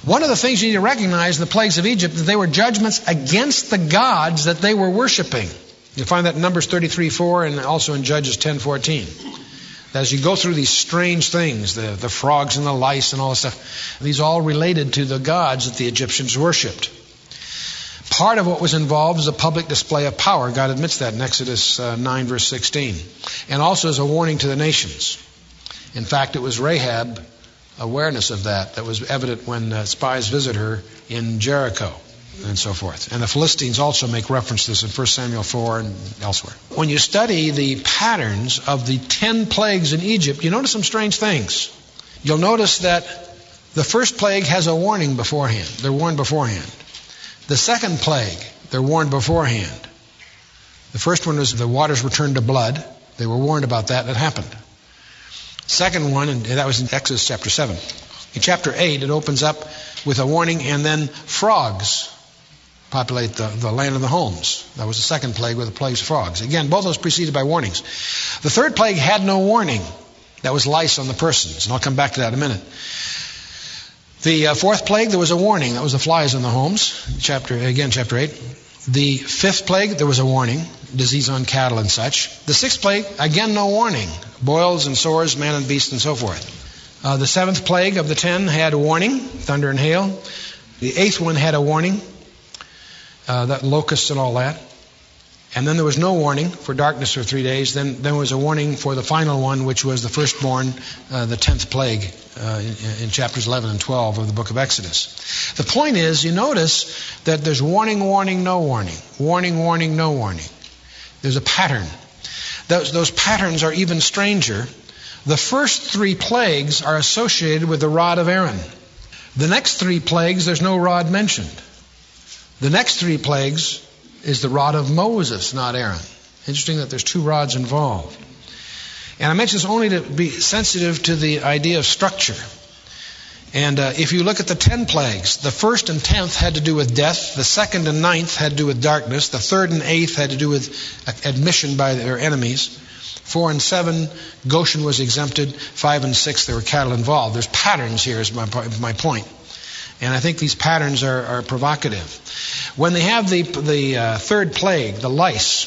One of the things you need to recognize in the plagues of Egypt is that they were judgments against the gods that they were worshiping. You'll find that in Numbers 33:4 and also in Judges 10:14. As you go through these strange things, the frogs and the lice and all this stuff, these all related to the gods that the Egyptians worshipped. Part of what was involved is a public display of power. God admits that in Exodus 9, verse 16. And also as a warning to the nations. In fact, it was Rahab's awareness of that was evident when spies visit her in Jericho and so forth. And the Philistines also make reference to this in 1 Samuel 4 and elsewhere. When you study the patterns of the 10 plagues in Egypt, you notice some strange things. You'll notice that the first plague has a warning beforehand. They're warned beforehand. The second plague, they're warned beforehand. The first one was the waters were turned to blood. They were warned about that, and it happened. Second one, and that was in Exodus chapter 7. In chapter 8, it opens up with a warning, and then frogs populate the land of the homes. That was the second plague with the plagues of frogs. Again, both those preceded by warnings. The third plague had no warning. That was lice on the persons, and I'll come back to that in a minute. The fourth plague, there was a warning. That was the flies in the homes, chapter 8. The fifth plague, there was a warning, disease on cattle and such. The sixth plague, again, no warning, boils and sores, man and beast and so forth. The seventh plague of the 10 had a warning, thunder and hail. The eighth one had a warning, that locusts and all that. And then there was no warning for darkness for 3 days. Then there was a warning for the final one, which was the firstborn, the 10th plague, in chapters 11 and 12 of the book of Exodus. The point is, you notice that there's warning, warning, no warning. Warning, warning, no warning. There's a pattern. Those patterns are even stranger. The first three plagues are associated with the rod of Aaron. The next three plagues, there's no rod mentioned. The next three plagues is the rod of Moses, not Aaron. Interesting that there's two rods involved. And I mention this only to be sensitive to the idea of structure. And if you look at the 10 plagues, the first and 10th had to do with death. The second and 9th had to do with darkness. The third and 8th had to do with admission by their enemies. 4 and 7, Goshen was exempted. 5 and 6, there were cattle involved. There's patterns here is my point. And I think these patterns are provocative. When they have the third plague, the lice,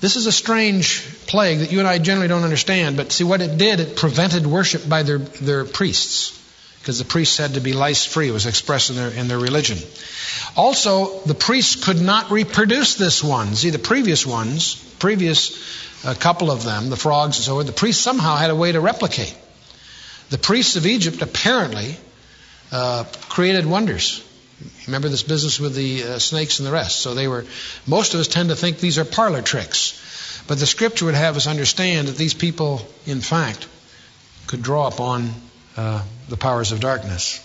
this is a strange plague that you and I generally don't understand. But see, what it did, it prevented worship by their priests. because the priests had to be lice-free. It was expressed in their religion. Also, the priests could not reproduce this one. See, the previous ones, a couple of them, the frogs and so on, the priests somehow had a way to replicate. The priests of Egypt apparently created wonders. Remember this business with the snakes and the rest. So they were, most of us tend to think these are parlor tricks. But the scripture would have us understand that these people, in fact, could draw upon the powers of darkness.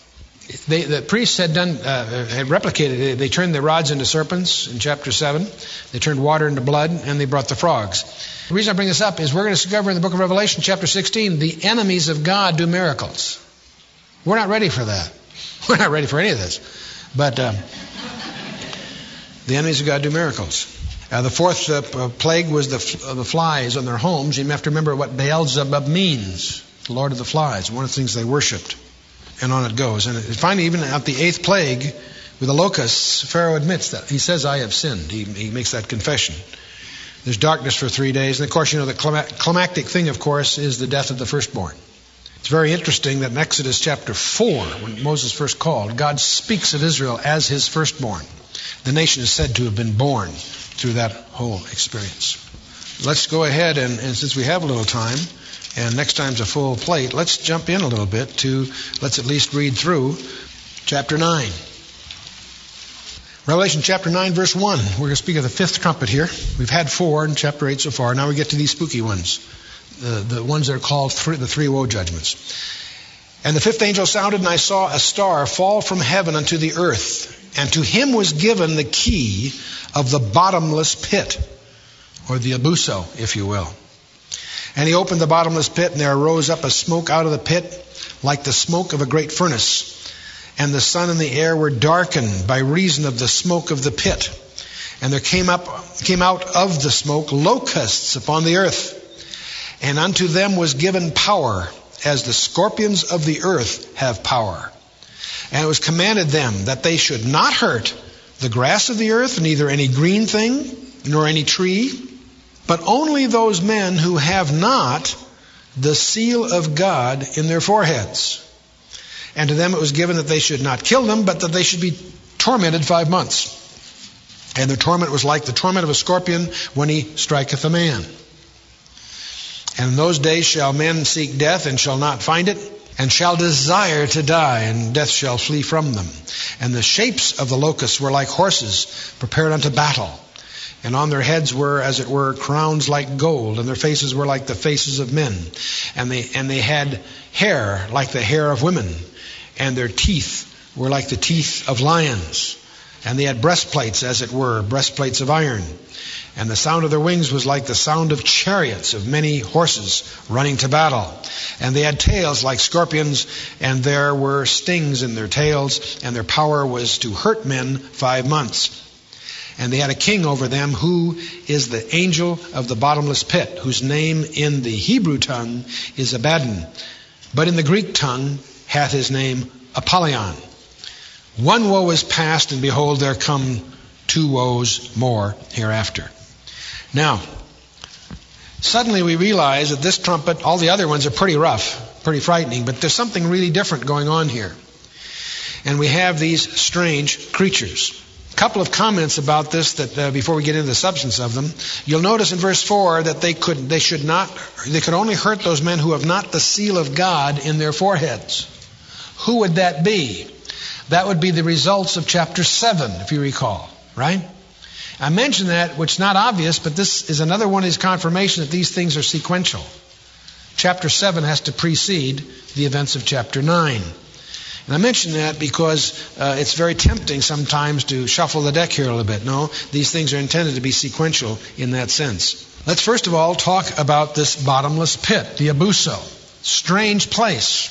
The priests had replicated it. They turned their rods into serpents in chapter 7. They turned water into blood, and they brought the frogs. The reason I bring this up is we're going to discover in the book of Revelation, chapter 16, the enemies of God do miracles. We're not ready for that. We're not ready for any of this. But the enemies of God do miracles. The fourth plague was the flies on their homes. You have to remember what Beelzebub means, the Lord of the Flies, one of the things they worshipped. And on it goes. And finally, even at the eighth plague, with the locusts, Pharaoh admits that. He says, I have sinned. He makes that confession. There's darkness for 3 days. And, of course, you know, the climactic thing, of course, is the death of the firstborn. It's very interesting that in Exodus chapter 4, when Moses first called, God speaks of Israel as his firstborn. The nation is said to have been born through that whole experience. Let's go ahead, and since we have a little time, and next time's a full plate, let's jump in a little bit to, let's at least read through chapter 9. Revelation chapter 9, verse 1. We're going to speak of the fifth trumpet here. We've had four in chapter 8 so far. Now we get to these spooky ones, the ones that are called the three woe judgments. And the fifth angel sounded, and I saw a star fall from heaven unto the earth. And to him was given the key of the bottomless pit, or the Abusso, if you will. And he opened the bottomless pit, and there arose up a smoke out of the pit, like the smoke of a great furnace. And the sun and the air were darkened by reason of the smoke of the pit. And there came out of the smoke locusts upon the earth. And unto them was given power, as the scorpions of the earth have power. And it was commanded them that they should not hurt the grass of the earth, neither any green thing, nor any tree, but only those men who have not the seal of God in their foreheads. And to them it was given that they should not kill them, but that they should be tormented 5 months. And their torment was like the torment of a scorpion when he striketh a man. And in those days shall men seek death, and shall not find it, and shall desire to die, and death shall flee from them. And the shapes of the locusts were like horses prepared unto battle. And on their heads were, as it were, crowns like gold, and their faces were like the faces of men. And they had hair like the hair of women, and their teeth were like the teeth of lions. And they had breastplates, as it were, breastplates of iron. And the sound of their wings was like the sound of chariots of many horses running to battle. And they had tails like scorpions, and there were stings in their tails, and their power was to hurt men 5 months. And they had a king over them, who is the angel of the bottomless pit, whose name in the Hebrew tongue is Abaddon, but in the Greek tongue hath his name Apollyon. One woe is past, and behold, there come two woes more hereafter. Now, suddenly we realize that this trumpet, all the other ones are pretty rough, pretty frightening, but there's something really different going on here. And we have these strange creatures. Couple of comments about this that before we get into the substance of them, you'll notice in verse 4 that they could only hurt those men who have not the seal of God in their foreheads. Who would that be? That would be the results of chapter 7, if you recall, right? I mentioned that, which is not obvious, but this is another one of these confirmations that these things are sequential. Chapter 7 has to precede the events of chapter 9. And I mention that because it's very tempting sometimes to shuffle the deck here a little bit. No, these things are intended to be sequential in that sense. Let's first of all talk about this bottomless pit, the Abusso. Strange place.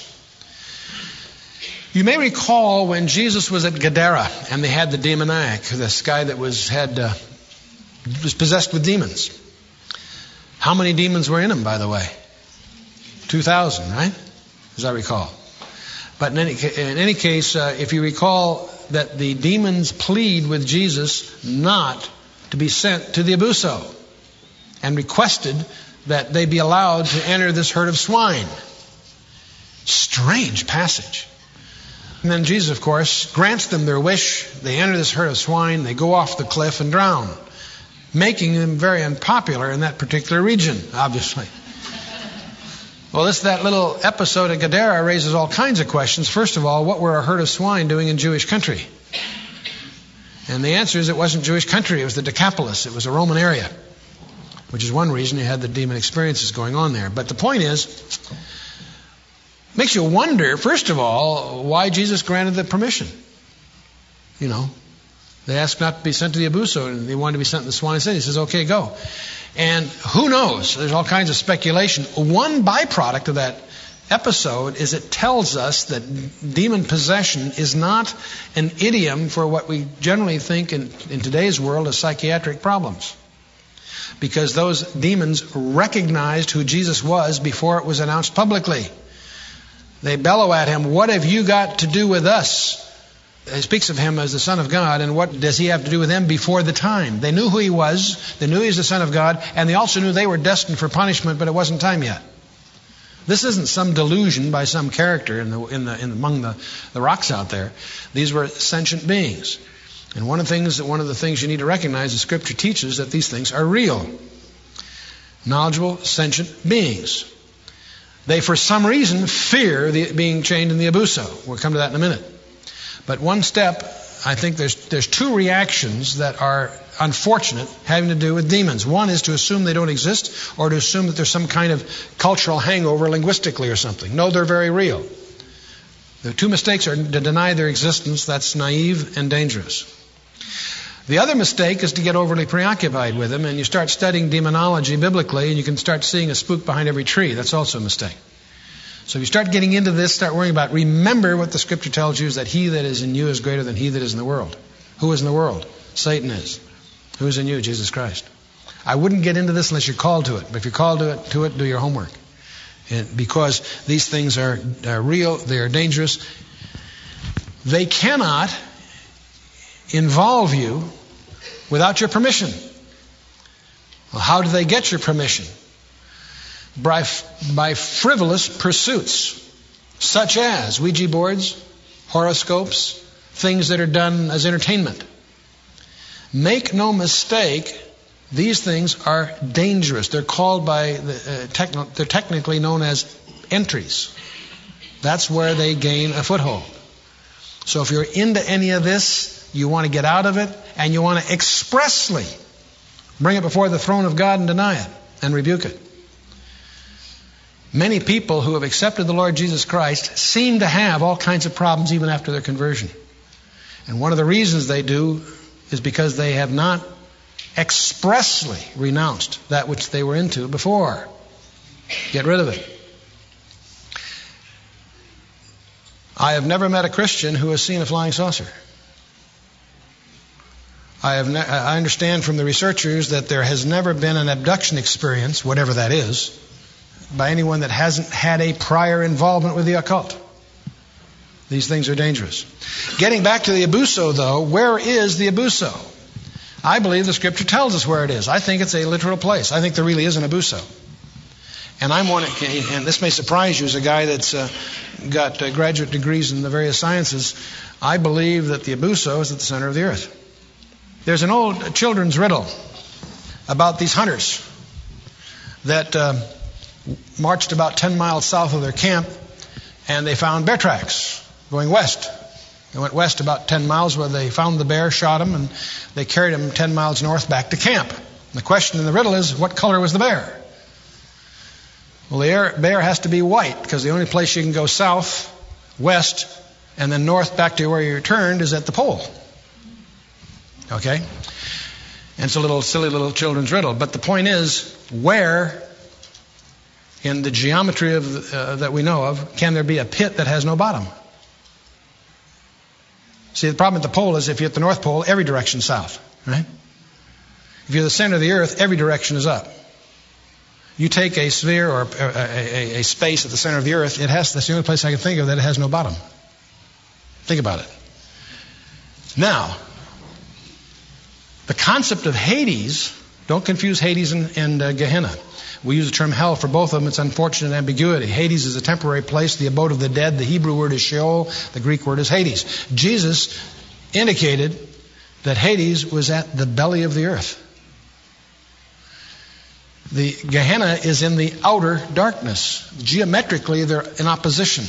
You may recall when Jesus was at Gadara and they had the demoniac, this guy that was possessed with demons. How many demons were in him, by the way? 2,000, right? As I recall. But in any case, if you recall that the demons plead with Jesus not to be sent to the Abusso and requested that they be allowed to enter this herd of swine. Strange passage. And then Jesus, of course, grants them their wish. They enter this herd of swine. They go off the cliff and drown, making them very unpopular in that particular region, obviously. Well, that little episode at Gadara raises all kinds of questions. First of all, what were a herd of swine doing in Jewish country? And the answer is it wasn't Jewish country. It was the Decapolis. It was a Roman area, which is one reason you had the demon experiences going on there. But the point is, it makes you wonder, first of all, why Jesus granted the permission. You know, they asked not to be sent to the Abusso, and they wanted to be sent to the swine city. He says, okay, go. And who knows? There's all kinds of speculation. One byproduct of that episode is it tells us that demon possession is not an idiom for what we generally think in today's world as psychiatric problems. Because those demons recognized who Jesus was before it was announced publicly. They bellow at him, "What have you got to do with us?" He speaks of him as the Son of God, and what does he have to do with them before the time? They knew who he was, they knew he was the Son of God, and they also knew they were destined for punishment, but it wasn't time yet. This isn't some delusion by some character among the rocks out there. These were sentient beings. And one of the things you need to recognize is Scripture teaches that these things are real, knowledgeable, sentient beings. They, for some reason, fear being chained in the Abusso. We'll come to that in a minute. But one step, I think there's two reactions that are unfortunate having to do with demons. One is to assume they don't exist, or to assume that there's some kind of cultural hangover linguistically or something. No, they're very real. The two mistakes are to deny their existence. That's naive and dangerous. The other mistake is to get overly preoccupied with them, and you start studying demonology biblically, and you can start seeing a spook behind every tree. That's also a mistake. So if you start getting into this, start worrying about, remember what the Scripture tells you is that he that is in you is greater than he that is in the world. Who is in the world? Satan is. Who is in you? Jesus Christ. I wouldn't get into this unless you're called to it. But if you're called to it, do your homework. And because these things are real, they are dangerous. They cannot involve you without your permission. Well, how do they get your permission? By frivolous pursuits, such as Ouija boards, horoscopes, things that are done as entertainment. Make no mistake, these things are dangerous. They're called by, they're technically known as entries. That's where they gain a foothold. So if you're into any of this, you want to get out of it, and you want to expressly bring it before the throne of God and deny it and rebuke it. Many people who have accepted the Lord Jesus Christ seem to have all kinds of problems even after their conversion. And one of the reasons they do is because they have not expressly renounced that which they were into before. Get rid of it. I have never met a Christian who has seen a flying saucer. I understand from the researchers that there has never been an abduction experience, whatever that is, by anyone that hasn't had a prior involvement with the occult. These things are dangerous. Getting back to the Abusso, though, where is the Abusso? I believe the Scripture tells us where it is. I think it's a literal place. I think there really is an Abusso. And I'm one. And this may surprise you as a guy that's got graduate degrees in the various sciences. I believe that the Abusso is at the center of the earth. There's an old children's riddle about these hunters that marched about 10 miles south of their camp, and they found bear tracks going west. They went west about 10 miles where they found the bear, shot him, and they carried him 10 miles north back to camp. And the question in the riddle is, what color was the bear? Well, the bear has to be white, because the only place you can go south, west, and then north back to where you returned is at the pole. Okay? And it's a little silly little children's riddle. But the point is, where in the geometry that we know of, can there be a pit that has no bottom? See, the problem at the pole is if you're at the North Pole, every direction is south, right? If you're the center of the earth, every direction is up. You take a sphere or a space at the center of the earth, that's the only place I can think of that it has no bottom. Think about it. Now, the concept of Hades Don't confuse Hades and Gehenna. We use the term hell for both of them. It's unfortunate ambiguity. Hades is a temporary place, the abode of the dead. The Hebrew word is Sheol. The Greek word is Hades. Jesus indicated that Hades was at the belly of the earth. The Gehenna is in the outer darkness. Geometrically, they're in opposition.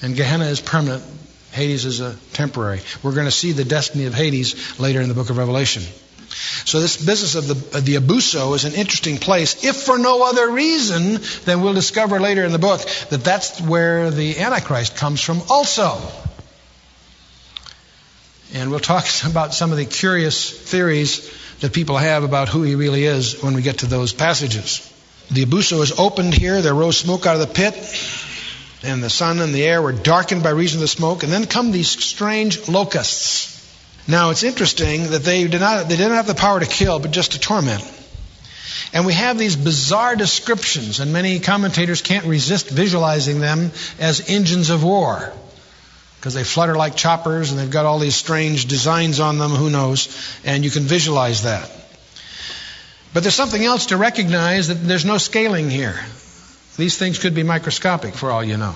And Gehenna is permanent. Hades is a temporary. We're going to see the destiny of Hades later in the book of Revelation. So this business of the Abusso is an interesting place, if for no other reason than we'll discover later in the book that that's where the Antichrist comes from also. And we'll talk about some of the curious theories that people have about who he really is when we get to those passages. The Abusso is opened here. There rose smoke out of the pit, and the sun and the air were darkened by reason of the smoke. And then come these strange locusts. Now, it's interesting that they didn't have the power to kill, but just to torment. And we have these bizarre descriptions, and many commentators can't resist visualizing them as engines of war, because they flutter like choppers, and they've got all these strange designs on them, who knows, and you can visualize that. But there's something else to recognize, that there's no scaling here. These things could be microscopic, for all you know.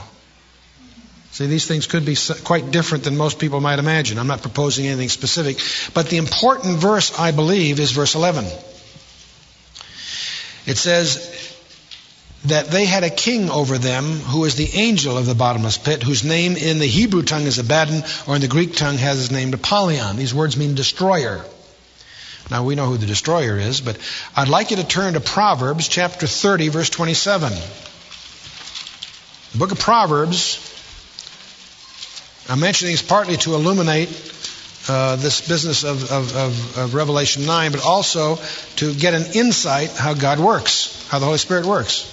See, these things could be quite different than most people might imagine. I'm not proposing anything specific. But the important verse, I believe, is verse 11. It says that they had a king over them who is the angel of the bottomless pit, whose name in the Hebrew tongue is Abaddon, or in the Greek tongue has his name Apollyon. These words mean destroyer. Now, we know who the destroyer is, but I'd like you to turn to Proverbs chapter 30, verse 27. The book of Proverbs, I'm mentioning this partly to illuminate this business of Revelation 9, but also to get an insight how God works, how the Holy Spirit works.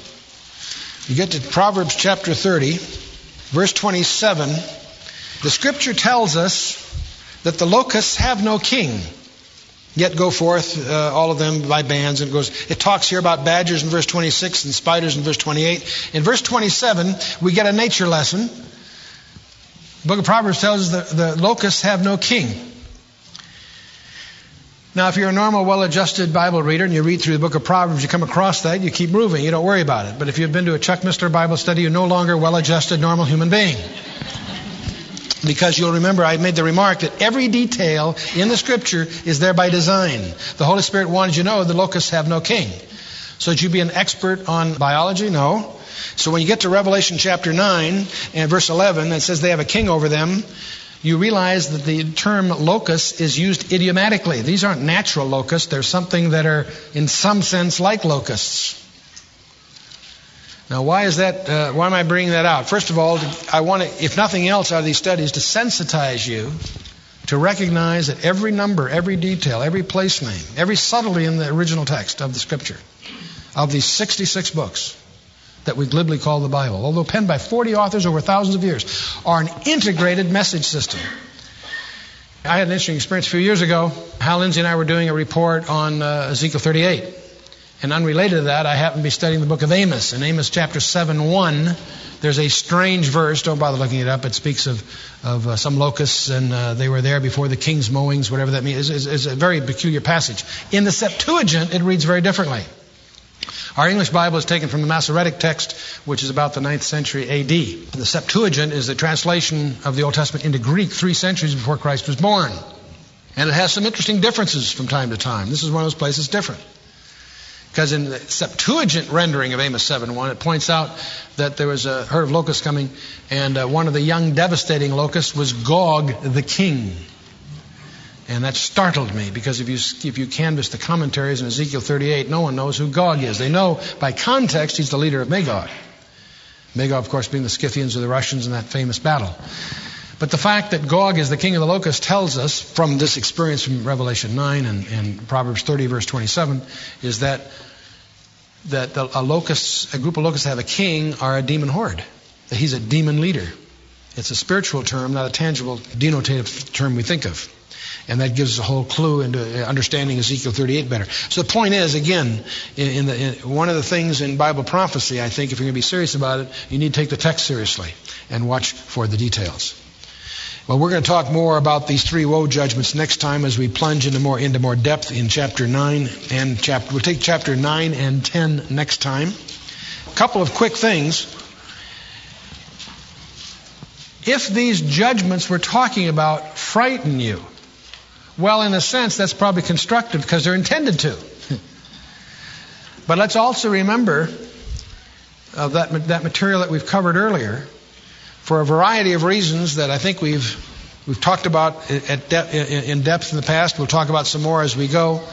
You get to Proverbs chapter 30, verse 27. The Scripture tells us that the locusts have no king, yet go forth, all of them by bands. And it talks here about badgers in verse 26 and spiders in verse 28. In verse 27, we get a nature lesson. The book of Proverbs tells us the locusts have no king. Now, if you're a normal, well-adjusted Bible reader and you read through the book of Proverbs, you come across that, you keep moving, you don't worry about it. But if you've been to a Chuck Missler Bible study, you're no longer a well-adjusted, normal human being. Because you'll remember I made the remark that every detail in the Scripture is there by design. The Holy Spirit wanted you to know the locusts have no king. So that you be an expert on biology? No. So when you get to Revelation chapter 9 and verse 11, it says they have a king over them, you realize that the term locust is used idiomatically. These aren't natural locusts. They're something that are in some sense like locusts. Now, why is that? Why am I bringing that out? First of all, I want to, if nothing else out of these studies, to sensitize you to recognize that every number, every detail, every place name, every subtlety in the original text of the Scripture, of these 66 books that we glibly call the Bible, although penned by 40 authors over thousands of years, are an integrated message system. I had an interesting experience a few years ago. Hal Lindsey and I were doing a report on Ezekiel 38. And unrelated to that, I happened to be studying the book of Amos. In Amos chapter 7:1, there's a strange verse. Don't bother looking it up. It speaks of some locusts, and they were there before the king's mowings, whatever that means. It's a very peculiar passage. In the Septuagint, it reads very differently. Our English Bible is taken from the Masoretic text, which is about the 9th century A.D. The Septuagint is the translation of the Old Testament into Greek 3 centuries before Christ was born. And it has some interesting differences from time to time. This is one of those places different. Because in the Septuagint rendering of Amos 7:1, it points out that there was a herd of locusts coming, and one of the young devastating locusts was Gog the king. And that startled me, because if you canvass the commentaries in Ezekiel 38, no one knows who Gog is. They know by context he's the leader of Magog. Magog, of course, being the Scythians or the Russians in that famous battle. But the fact that Gog is the king of the locusts tells us, from this experience from Revelation 9 and Proverbs 30, verse 27, is that a group of locusts that have a king are a demon horde, that he's a demon leader. It's a spiritual term, not a tangible, denotative term we think of. And that gives us a whole clue into understanding Ezekiel 38 better. So the point is, again, one of the things in Bible prophecy, I think, if you're going to be serious about it, you need to take the text seriously and watch for the details. Well, we're going to talk more about these three woe judgments next time as we plunge into more depth in chapter 9 and we'll take chapter 9 and 10 next time. A couple of quick things. If these judgments we're talking about frighten you, well, in a sense, that's probably constructive because they're intended to. But let's also remember that material that we've covered earlier. For a variety of reasons that I think we've talked about in depth in the past, we'll talk about some more as we go,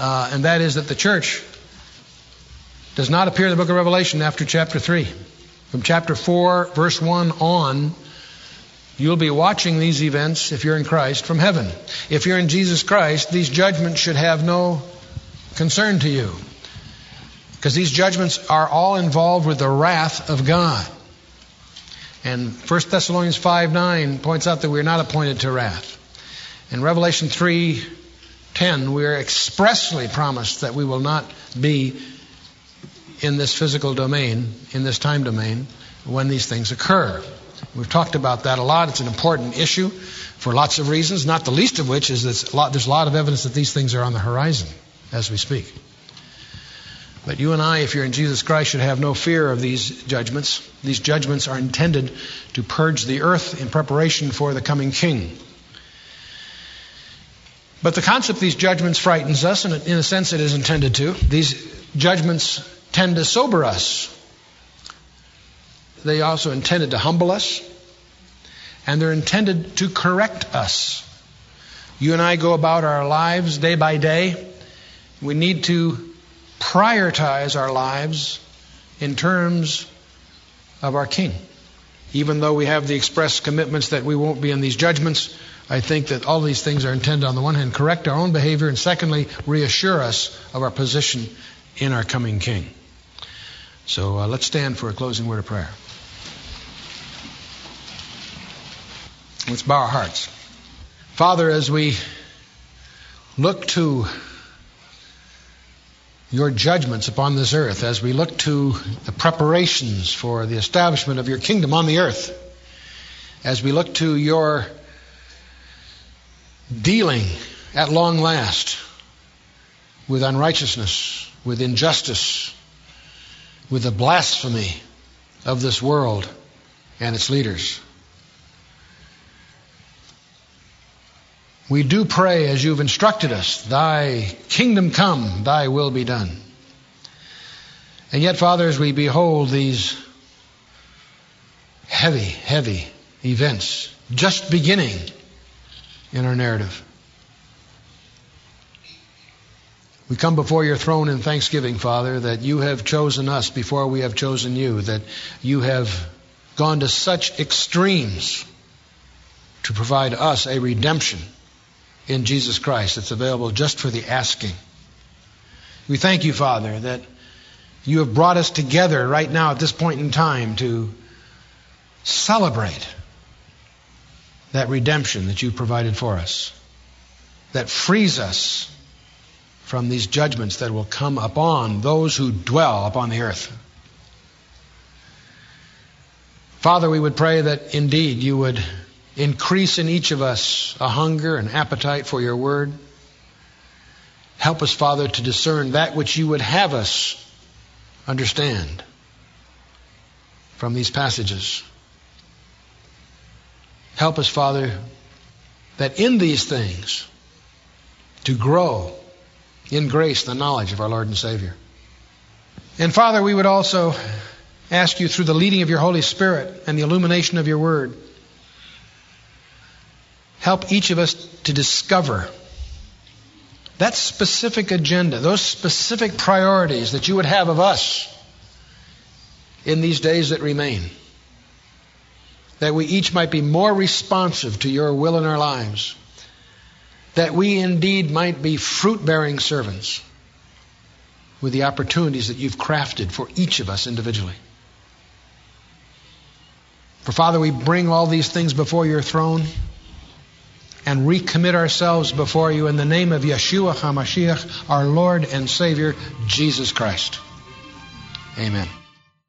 and that is that the church does not appear in the book of Revelation after chapter 3. From chapter 4, verse 1 on, you'll be watching these events, if you're in Christ, from heaven. If you're in Jesus Christ, these judgments should have no concern to you, because these judgments are all involved with the wrath of God. And 1 Thessalonians 5:9 points out that we're not appointed to wrath. In Revelation 3:10, we are expressly promised that we will not be in this physical domain, in this time domain, when these things occur. We've talked about that a lot. It's an important issue for lots of reasons, not the least of which is that there's a lot of evidence that these things are on the horizon as we speak. But you and I, if you're in Jesus Christ, should have no fear of these judgments. These judgments are intended to purge the earth in preparation for the coming king. But the concept of these judgments frightens us, and in a sense it is intended to. These judgments tend to sober us. They also intended to humble us, and they're intended to correct us. You and I go about our lives day by day. We need to prioritize our lives in terms of our King. Even though we have the express commitments that we won't be in these judgments, I think that all these things are intended, on the one hand, correct our own behavior, and secondly, reassure us of our position in our coming King. So let's stand for a closing word of prayer. Let's bow our hearts. Father, as we look to your judgments upon this earth, as we look to the preparations for the establishment of your kingdom on the earth, as we look to your dealing at long last with unrighteousness, with injustice, with the blasphemy of this world and its leaders. We do pray, as you've instructed us, thy kingdom come, thy will be done. And yet, Father, as we behold these heavy, heavy events just beginning in our narrative, we come before your throne in thanksgiving, Father, that you have chosen us before we have chosen you, that you have gone to such extremes to provide us a redemption in Jesus Christ that's available just for the asking. We thank you, Father, that you have brought us together right now at this point in time to celebrate that redemption that you provided for us, that frees us from these judgments that will come upon those who dwell upon the earth. Father, we would pray that indeed you would increase in each of us a hunger and appetite for your word. Help us, Father, to discern that which you would have us understand from these passages. Help us, Father, that in these things to grow in grace and the knowledge of our Lord and Savior. And Father, we would also ask you, through the leading of your Holy Spirit and the illumination of your word, help each of us to discover that specific agenda, those specific priorities that you would have of us in these days that remain, that we each might be more responsive to your will in our lives, that we indeed might be fruit-bearing servants with the opportunities that you've crafted for each of us individually. For Father, we bring all these things before your throne and recommit ourselves before you in the name of Yeshua HaMashiach, our Lord and Savior, Jesus Christ. Amen.